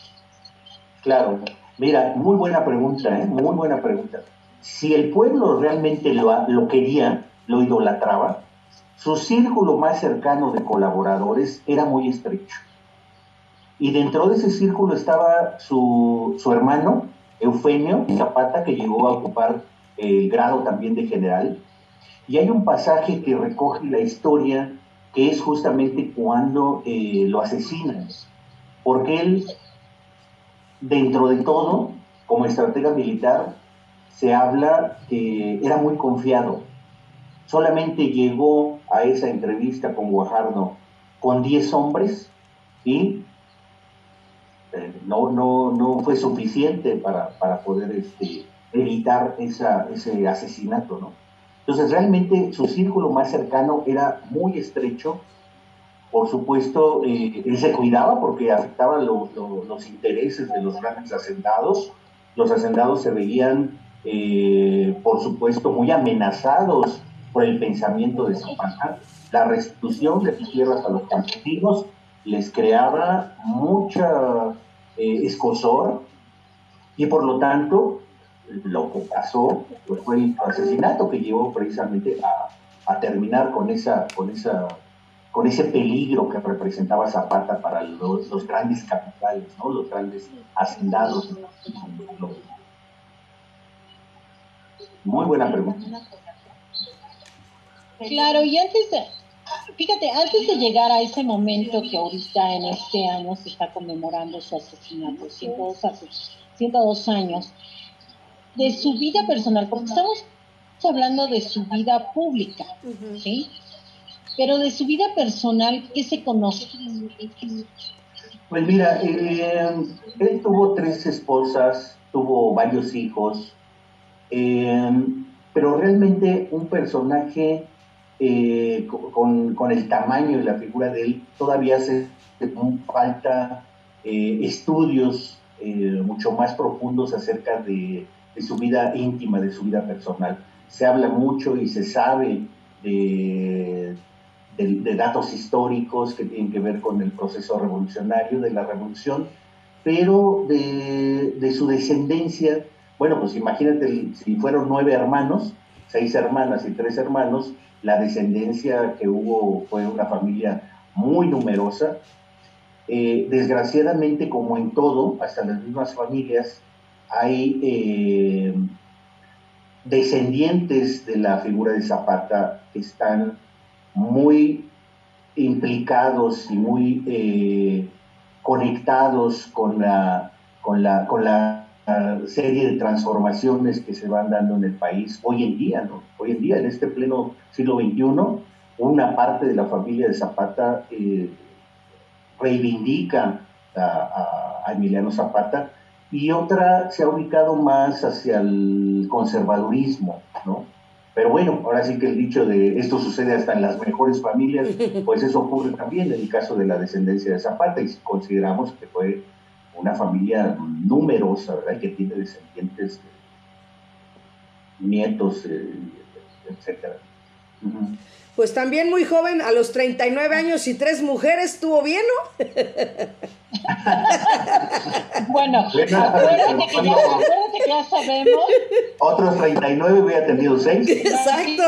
Claro, mira, muy buena pregunta, ¿eh? muy buena pregunta. Si el pueblo realmente lo, lo quería, lo idolatraba, su círculo más cercano de colaboradores era muy estrecho. Y dentro de ese círculo estaba su, su hermano, Eufemio Zapata, que llegó a ocupar el grado también de general. Y hay un pasaje que recoge la historia, que es justamente cuando eh, lo asesinan. Porque él, dentro de todo, como estratega militar, se habla que era muy confiado. Solamente llegó a esa entrevista con Guajardo con diez hombres y eh, no, no, no fue suficiente para, para poder este, evitar esa, ese asesinato, ¿no? Entonces realmente su círculo más cercano era muy estrecho. Por supuesto, eh, él se cuidaba porque afectaba lo, lo, los intereses de los grandes hacendados. Los hacendados se veían, eh, por supuesto, muy amenazados por el pensamiento de Zapata. La restitución de sus tierras a los campesinos les creaba mucha eh, escozor, y por lo tanto lo que pasó pues fue el asesinato que llevó precisamente a, a terminar con esa, con esa, con ese peligro que representaba Zapata para los, los grandes capitales, ¿no? Los grandes hacendados. Muy buena pregunta. Claro, y antes de, fíjate, antes de llegar a ese momento que ahorita en este año se está conmemorando su asesinato, ciento dos años, de su vida personal, porque estamos hablando de su vida pública, ¿sí? Pero de su vida personal, ¿qué se conoce? Pues mira, eh, él tuvo tres esposas, tuvo varios hijos, eh, pero realmente un personaje eh, con, con el tamaño y la figura de él, todavía hace falta eh, estudios eh, mucho más profundos acerca de, de su vida íntima, de su vida personal. Se habla mucho y se sabe de, de, de datos históricos que tienen que ver con el proceso revolucionario, de la revolución, pero de, de su descendencia. Bueno, pues imagínate, si fueron nueve hermanos, seis hermanas y tres hermanos, la descendencia que hubo fue una familia muy numerosa. Eh, desgraciadamente, como en todo, hasta en las mismas familias, hay eh, descendientes de la figura de Zapata que están muy implicados y muy eh, conectados con la... con la, con la serie de transformaciones que se van dando en el país hoy en día, ¿no? Hoy en día, en este pleno siglo veintiuno, una parte de la familia de Zapata eh, reivindica a, a Emiliano Zapata y otra se ha ubicado más hacia el conservadurismo, ¿no? Pero bueno, ahora sí que el dicho de esto sucede hasta en las mejores familias, pues eso ocurre también en el caso de la descendencia de Zapata, y consideramos que fue una familia numerosa, ¿verdad?, que tiene descendientes, nietos, etcétera. Uh-huh. Pues también muy joven, a los treinta y nueve años y tres mujeres, ¿estuvo bien, no? Bueno, acuérdate que, ya, acuérdate que ya sabemos. Otros treinta y nueve hubiera tenido seis. Exacto.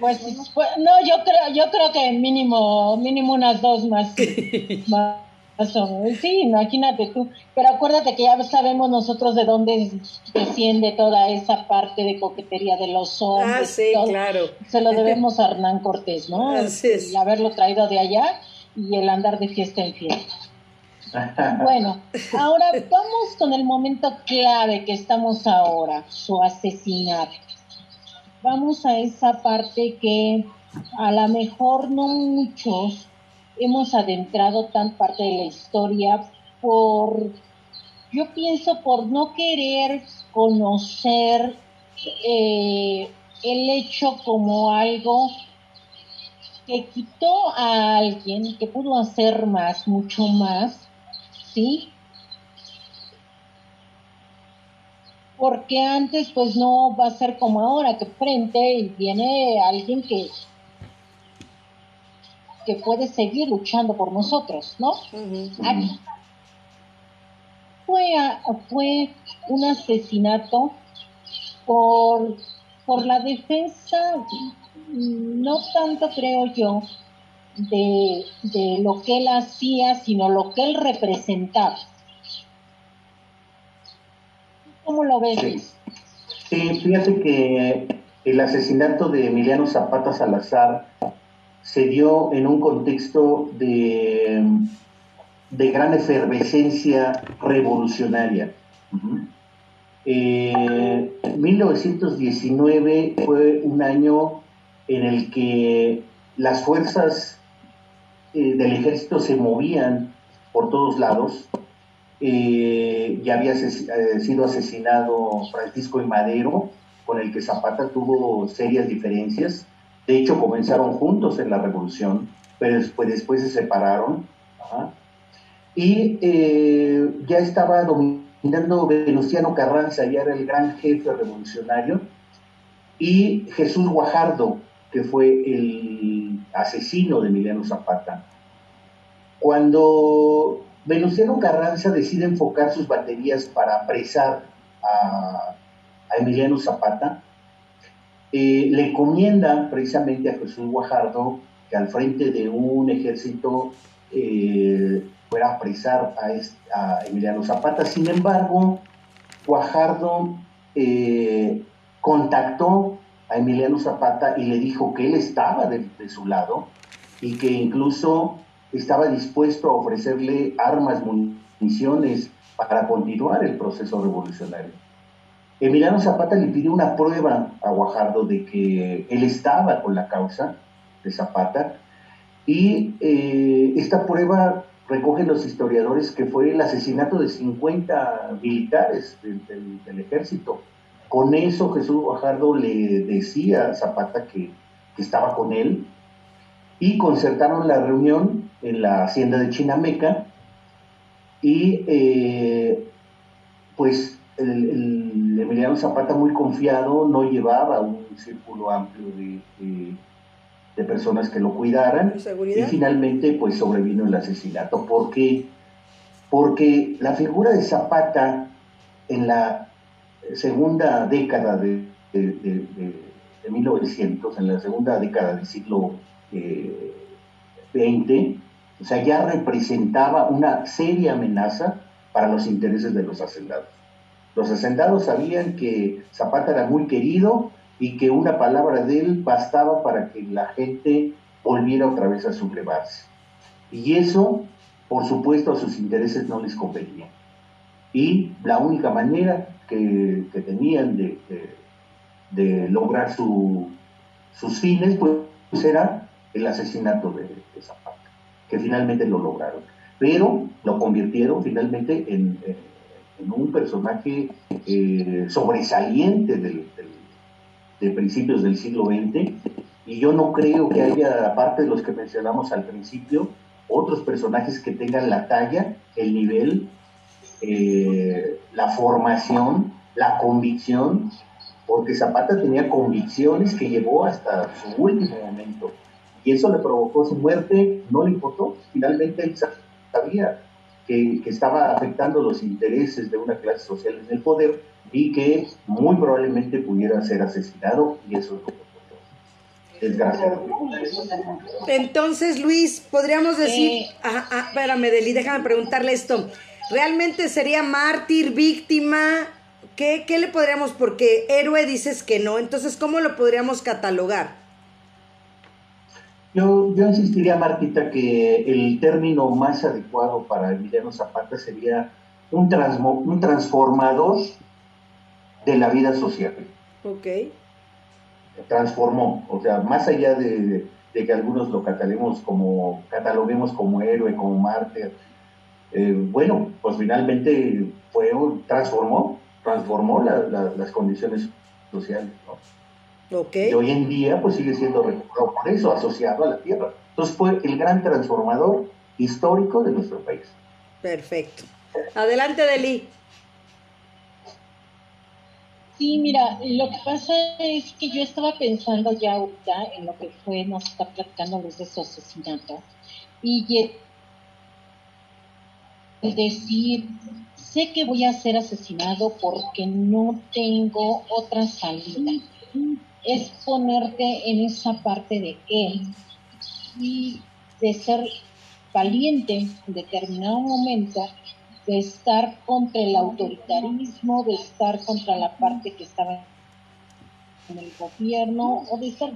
Pues, pues no, yo creo, yo creo que mínimo, mínimo unas dos más, más, más o menos. Sí, imagínate tú. Pero acuérdate que ya sabemos nosotros de dónde desciende toda esa parte de coquetería de los hombres. Ah, sí, todo. Claro. Se lo debemos a Hernán Cortés, ¿no? Así es. Y haberlo traído de allá y el andar de fiesta en fiesta. Bueno, ahora vamos con el momento clave que estamos ahora, su asesinato. Vamos a esa parte que a lo mejor no muchos hemos adentrado tan parte de la historia por, yo pienso, por no querer conocer eh, el hecho como algo que quitó a alguien que pudo hacer más, mucho más, ¿sí? Porque antes pues no va a ser como ahora, que frente y viene alguien que, que puede seguir luchando por nosotros, ¿no? Uh-huh. Aquí fue, fue un asesinato por, por la defensa, no tanto creo yo, de, de lo que él hacía, sino lo que él representaba. ¿Cómo lo ves? Sí. Sí, fíjate que el asesinato de Emiliano Zapata Salazar se dio en un contexto de, de gran efervescencia revolucionaria. Uh-huh. eh, mil novecientos diecinueve fue un año en el que las fuerzas eh, del ejército se movían por todos lados. Eh, ya había ases- eh, sido asesinado Francisco Madero, con el que Zapata tuvo serias diferencias. De hecho, comenzaron juntos en la revolución, pero después, después se separaron. Ajá. Y eh, ya estaba dominando Venustiano Carranza, ya era el gran jefe revolucionario. Y Jesús Guajardo, que fue el asesino de Emiliano Zapata. Cuando Venustiano Carranza decide enfocar sus baterías para apresar a, a Emiliano Zapata, eh, le encomienda precisamente a Jesús Guajardo que al frente de un ejército eh, fuera a apresar a, este, a Emiliano Zapata. Sin embargo, Guajardo eh, contactó a Emiliano Zapata y le dijo que él estaba de, de su lado y que incluso estaba dispuesto a ofrecerle armas, municiones para continuar el proceso revolucionario. Emiliano Zapata le pidió una prueba a Guajardo de que él estaba con la causa de Zapata, y eh, esta prueba recogen los historiadores que fue el asesinato de cincuenta militares del, del, del ejército. Con eso Jesús Guajardo le decía a Zapata que, que estaba con él, y concertaron la reunión en la hacienda de Chinameca, y eh, pues el, el Emiliano Zapata, muy confiado, no llevaba un círculo amplio de, de, de personas que lo cuidaran, y finalmente pues sobrevino el asesinato. ¿Por qué? Porque la figura de Zapata en la segunda década de, de, de, de, de mil novecientos, en la segunda década del siglo veinte, o sea, ya representaba una seria amenaza para los intereses de los hacendados. Los hacendados sabían que Zapata era muy querido y que una palabra de él bastaba para que la gente volviera otra vez a sublevarse. Y eso, por supuesto, a sus intereses no les convenía. Y la única manera que, que tenían de, de, de lograr su, sus fines, pues era el asesinato de, de Zapata, que finalmente lo lograron, pero lo convirtieron finalmente en, en, en un personaje eh, sobresaliente del, del, de principios del siglo veinte, y yo no creo que haya, aparte de los que mencionamos al principio, otros personajes que tengan la talla, el nivel, eh, la formación, la convicción, porque Zapata tenía convicciones que llevó hasta su último momento. Y eso le provocó su muerte, no le importó. Finalmente él sabía que, que estaba afectando los intereses de una clase social en el poder y que muy probablemente pudiera ser asesinado, y eso es lo que desgraciadamente. Entonces, Luis, podríamos decir, eh, ajá, ajá, espérame, Deli, déjame preguntarle esto. ¿Realmente sería mártir, víctima? ¿Qué, qué le podríamos, porque héroe dices que no, entonces cómo lo podríamos catalogar? Yo, yo insistiría, Martita, que el término más adecuado para Emiliano Zapata sería un, transmo, un transformador de la vida social. Ok. Transformó, o sea, más allá de, de que algunos lo cataloguemos como, cataloguemos como héroe, como mártir, eh, bueno, pues finalmente fue transformó, transformó la, la, las condiciones sociales, ¿no? Okay. Y hoy en día pues sigue siendo recordado por eso, asociado a la tierra. Entonces fue el gran transformador histórico de nuestro país. Perfecto. Adelante, Deli. Sí, mira, lo que pasa es que yo estaba pensando ya ahorita en lo que fue, nos está platicando los de esos asesinatos, y el decir, sé que voy a ser asesinado porque no tengo otra salida, es ponerte en esa parte de él y de ser valiente en determinado momento, de estar contra el autoritarismo, de estar contra la parte que estaba en el gobierno, o de estar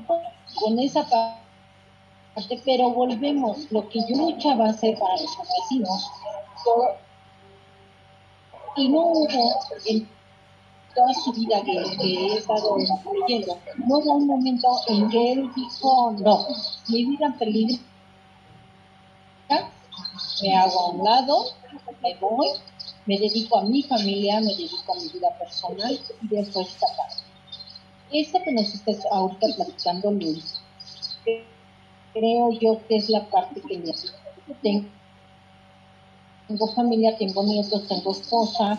con esa parte. Pero volvemos, lo que yo luchaba a hacer para los vecinos, y no hubo el toda su vida que, que he estado leyendo, no hubo un momento en que él dijo, no, mi vida en peligro, me hago a un lado, me voy, me dedico a mi familia, me dedico a mi vida personal, y dejo esta parte. Esta que nos estás ahorita platicando, Luis, creo yo que es la parte que me hace. Tengo, tengo familia, tengo nietos, tengo esposa,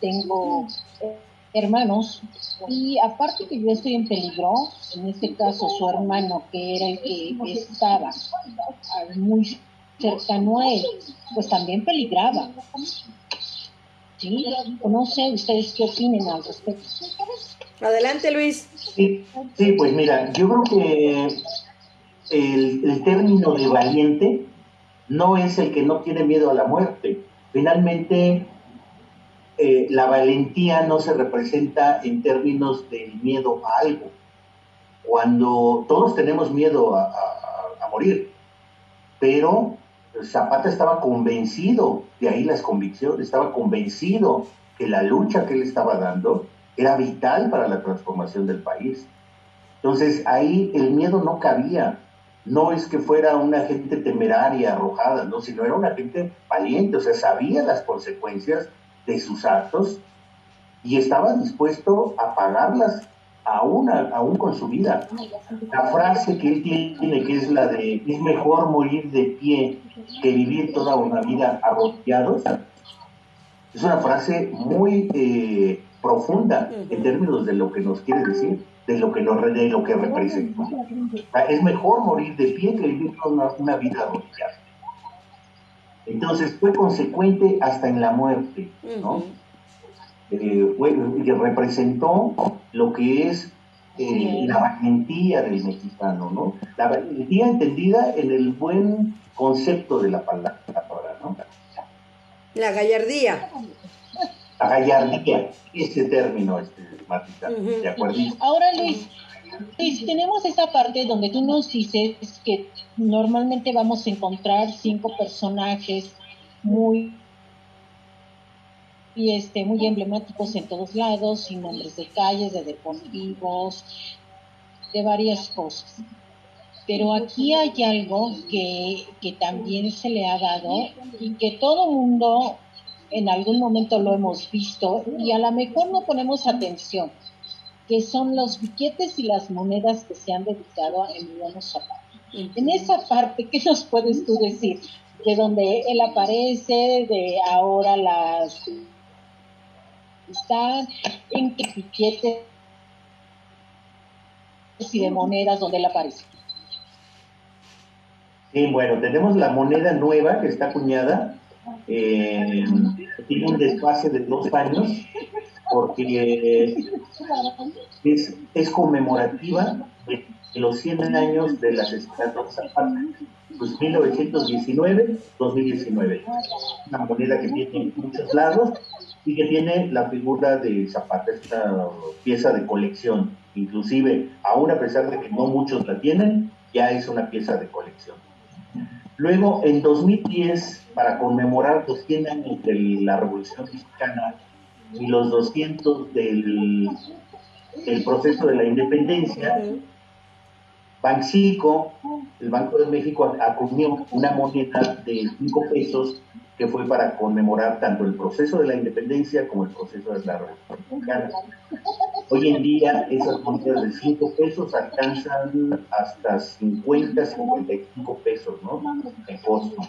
tengo Eh, hermanos, y aparte que yo estoy en peligro, en este caso su hermano, que era el que estaba muy cercano a él, pues también peligraba. ¿Sí? No sé ustedes qué opinen al respecto. Adelante, Luis. Sí, sí, pues mira, yo creo que el, el término de valiente no es el que no tiene miedo a la muerte. Finalmente, eh, la valentía no se representa en términos del miedo a algo. Cuando todos tenemos miedo a, a, a morir, pero Zapata estaba convencido, de ahí las convicciones, estaba convencido que la lucha que él estaba dando era vital para la transformación del país. Entonces, ahí el miedo no cabía. No es que fuera una gente temeraria, arrojada, no, sino era una gente valiente, o sea, sabía las consecuencias de sus actos y estaba dispuesto a pagarlas aún, aún con su vida. La frase que él tiene, que es la de es mejor morir de pie que vivir toda una vida arrollados, es una frase muy eh, profunda en términos de lo que nos quiere decir, de lo que, nos, de lo que representa. Es mejor morir de pie que vivir toda una, una vida arrollada. Entonces fue consecuente hasta en la muerte, ¿no? Eh, fue, que representó lo que es eh, la valentía del mexicano, ¿no? La valentía entendida en el buen concepto de la palabra, ¿no? La gallardía. La gallardía, ese término, este, Martita, ¿de acuerdo? Ahora, Luis, Luis, tenemos esa parte donde tú nos dices que normalmente vamos a encontrar cinco personajes muy... y este, muy emblemáticos en todos lados, sin nombres de calles, de deportivos, de varias cosas. Pero aquí hay algo que, que también se le ha dado y que todo mundo en algún momento lo hemos visto y a lo mejor no ponemos atención, que son los billetes y las monedas que se han dedicado a Emiliano Zapata. En esa parte, ¿qué nos puedes tú decir? De donde él aparece, de ahora las... están en qué piquetes y de monedas donde él aparece. Sí, bueno, tenemos la moneda nueva que está acuñada, eh, tiene un desfase de dos años porque es, es conmemorativa de los cien años de las estatuas de Zapata, pues mil novecientos diecinueve a dos mil diecinueve. Una moneda que tiene muchos lados y que tiene la figura de Zapata, esta pieza de colección. Inclusive, aún a pesar de que no muchos la tienen, ya es una pieza de colección. Luego, en dos mil diez, para conmemorar los cien años de la Revolución Mexicana y los doscientos del, del proceso de la independencia, Banxico, el Banco de México, acuñó una moneda de cinco pesos que fue para conmemorar tanto el proceso de la independencia como el proceso de la Revolución Mexicana. Hoy en día esas monedas de cinco pesos alcanzan hasta cincuenta, cincuenta y cinco pesos, ¿no?, de costo.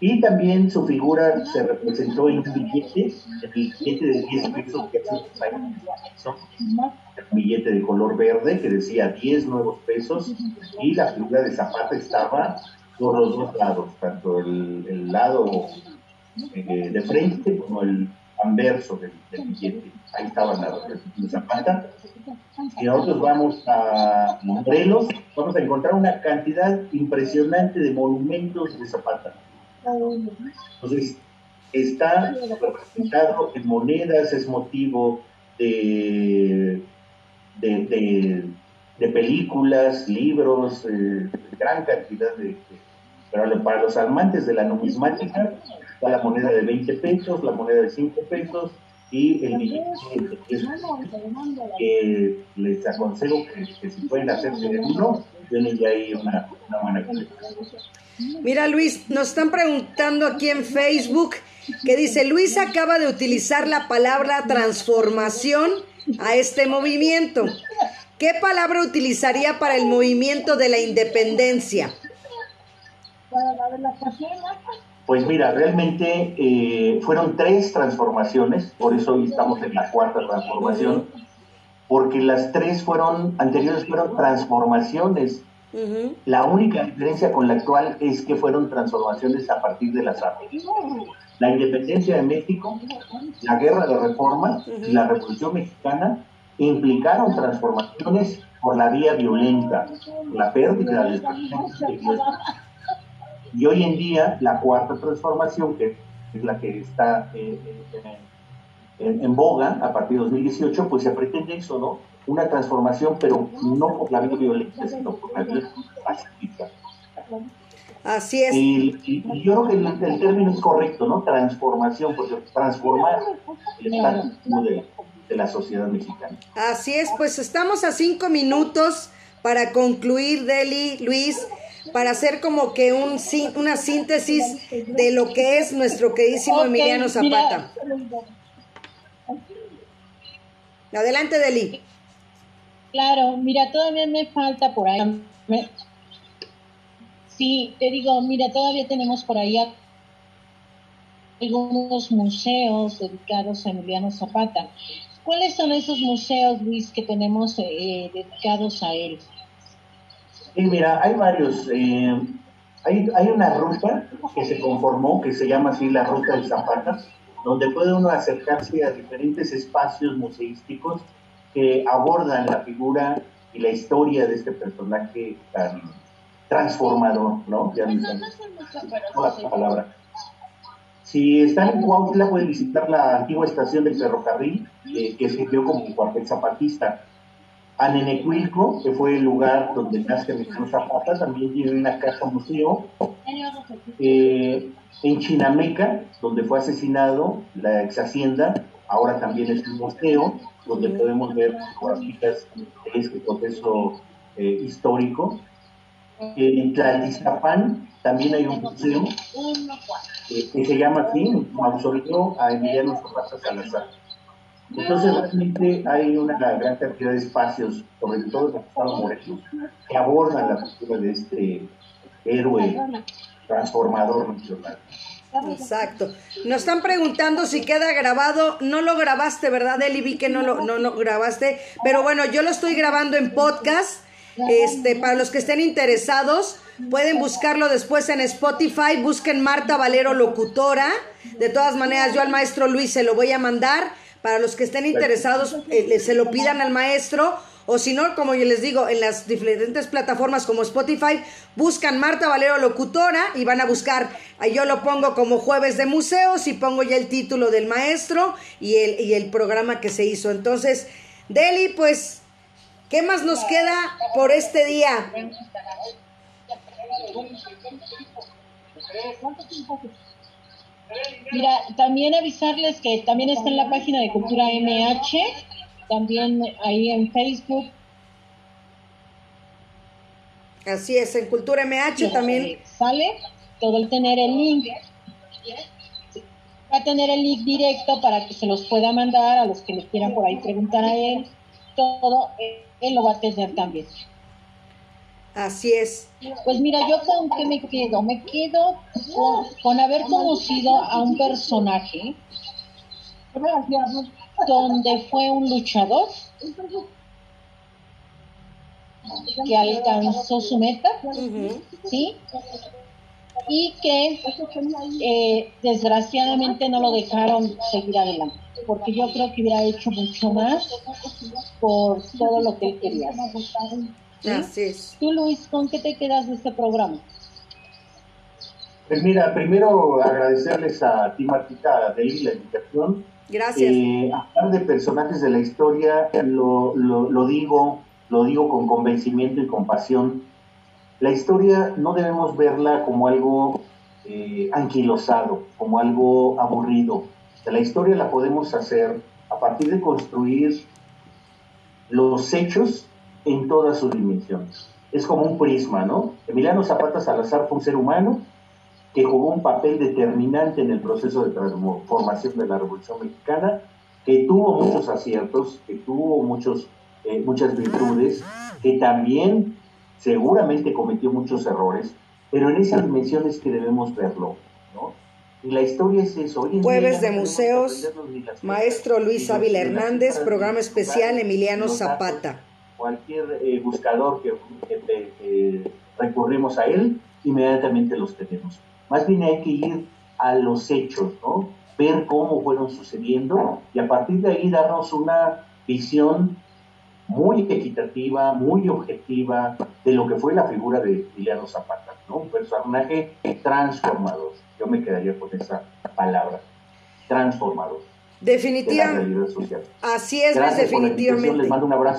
Y también su figura se representó en un billete, el billete de diez pesos que el billete de color verde que decía diez nuevos pesos, y la figura de Zapata estaba por los dos lados, tanto el, el lado eh, de frente como el anverso del, del billete. Ahí estaban las de Zapata. Si nosotros vamos a Morelos, vamos a encontrar una cantidad impresionante de monumentos de Zapata. Entonces, está representado en monedas, es motivo de, de, de, de películas, libros, eh, gran cantidad de, de... Pero para los amantes de la numismática, está la moneda de veinte pesos, la moneda de cinco pesos y el billete de diez pesos. Eh, les aconsejo que, que si pueden hacerse de uno, tienen ya ahí una, una buena colección. Mira, Luis, nos están preguntando aquí en Facebook que dice: Luis acaba de utilizar la palabra transformación a este movimiento. ¿Qué palabra utilizaría para el movimiento de la independencia? Pues mira, realmente eh, fueron tres transformaciones, por eso hoy estamos en la cuarta transformación, porque las tres fueron anteriores fueron transformaciones Uh-huh. La única diferencia con la actual es que fueron transformaciones a partir de las armas. La independencia de México, la guerra de reforma, uh-huh, la Revolución Mexicana implicaron transformaciones por la vía violenta, la pérdida de derechos. Y hoy en día la cuarta transformación, que es la que está eh, en, en boga a partir de dos mil dieciocho, pues se pretende eso, ¿no? Una transformación, pero no por la vía violenta, sino por la vía pacífica. Así es. Y, y, y yo creo que el, el término es correcto, ¿no? Transformación, porque transformar el estatus de, de la sociedad mexicana. Así es, pues estamos a cinco minutos para concluir, Deli, Luis, para hacer como que un una síntesis de lo que es nuestro queridísimo Emiliano Zapata. Adelante, Deli. Claro, mira, todavía me falta por ahí. Sí, te digo, mira, todavía tenemos por ahí algunos museos dedicados a Emiliano Zapata. ¿Cuáles son esos museos, Luis, que tenemos eh, dedicados a él? Sí, mira, hay varios. Eh, hay, hay una ruta que se conformó, que se llama así la Ruta de Zapata, donde puede uno acercarse a diferentes espacios museísticos que abordan la figura y la historia de este personaje tan transformador, ¿no? Ya no, no, no sé mucho, pero sí, palabra. Si están en Cuautla, pueden visitar la antigua estación del ferrocarril, eh, que sirvió como un cuartel zapatista. Anenecuilco, que fue el lugar donde nace Emiliano Zapata, también tiene una casa museo. Eh, en Chinameca, donde fue asesinado, la ex hacienda, ahora también es un museo, donde podemos ver fotografías de este proceso eh, histórico. En Tlaltizapán también hay un museo eh, que se llama así, Mausoleo a Emiliano Zapata Salazar. Entonces realmente hay una gran cantidad de espacios, sobre todo en el estado de Morelos, que abordan la figura de este héroe transformador nacional. Exacto. Nos están preguntando si queda grabado. No lo grabaste, ¿verdad, Deli? Vi que no lo no, no grabaste, pero bueno, yo lo estoy grabando en podcast. Este, para los que estén interesados, pueden buscarlo después en Spotify. Busquen Marta Valero Locutora. De todas maneras, yo al maestro Luis se lo voy a mandar. Para los que estén interesados, eh, se lo pidan al maestro. O si no, como yo les digo, en las diferentes plataformas como Spotify, buscan Marta Valero Locutora y van a buscar, yo lo pongo como Jueves de Museos y pongo ya el título del maestro y el, y el programa que se hizo. Entonces, Deli, pues, ¿qué más nos queda por este día? Mira, también avisarles que también está en la página de Cultura M H, también ahí en Facebook. Así es, en Cultura M H también sale todo el tener el link. Va a tener el link directo para que se los pueda mandar a los que le quieran por ahí preguntar a él. Todo él lo va a tener también. Así es. Pues mira, yo con qué me quedo. Me quedo con, con haber conocido a un personaje donde fue un luchador que alcanzó su meta, uh-huh, ¿sí? Y que eh, desgraciadamente no lo dejaron seguir adelante, porque yo creo que hubiera hecho mucho más por todo lo que él quería. ¿Sí? Así es. Tú, Luis, ¿con qué te quedas de este programa? Pues mira, primero agradecerles a ti, Martita, de la invitación. Gracias. Eh, hablar de personajes de la historia, lo, lo, lo digo, lo digo con convencimiento y con pasión. La historia no debemos verla como algo eh, anquilosado, como algo aburrido. De la historia la podemos hacer a partir de construir los hechos en todas sus dimensiones. Es como un prisma, ¿no? Emiliano Zapata Salazar fue un ser humano que jugó un papel determinante en el proceso de transformación de la Revolución Mexicana, que tuvo muchos aciertos, que tuvo muchos, eh, muchas virtudes, que también seguramente cometió muchos errores, pero en esas dimensiones que debemos verlo, ¿no? Y la historia es eso. Jueves de Museos, maestro Luis Ávila Hernández, programa especial Emiliano Zapata. cualquier eh, buscador que, que, que recurrimos a él, inmediatamente los tenemos. Más bien hay que ir a los hechos, ¿no? Ver cómo fueron sucediendo y a partir de ahí darnos una visión muy equitativa, muy objetiva de lo que fue la figura de Emiliano Zapata, ¿no? Un personaje transformador. Yo me quedaría con esa palabra, transformador. Definitivamente. De la realidad social. Así es, gracias, definitivamente. Les mando un abrazo.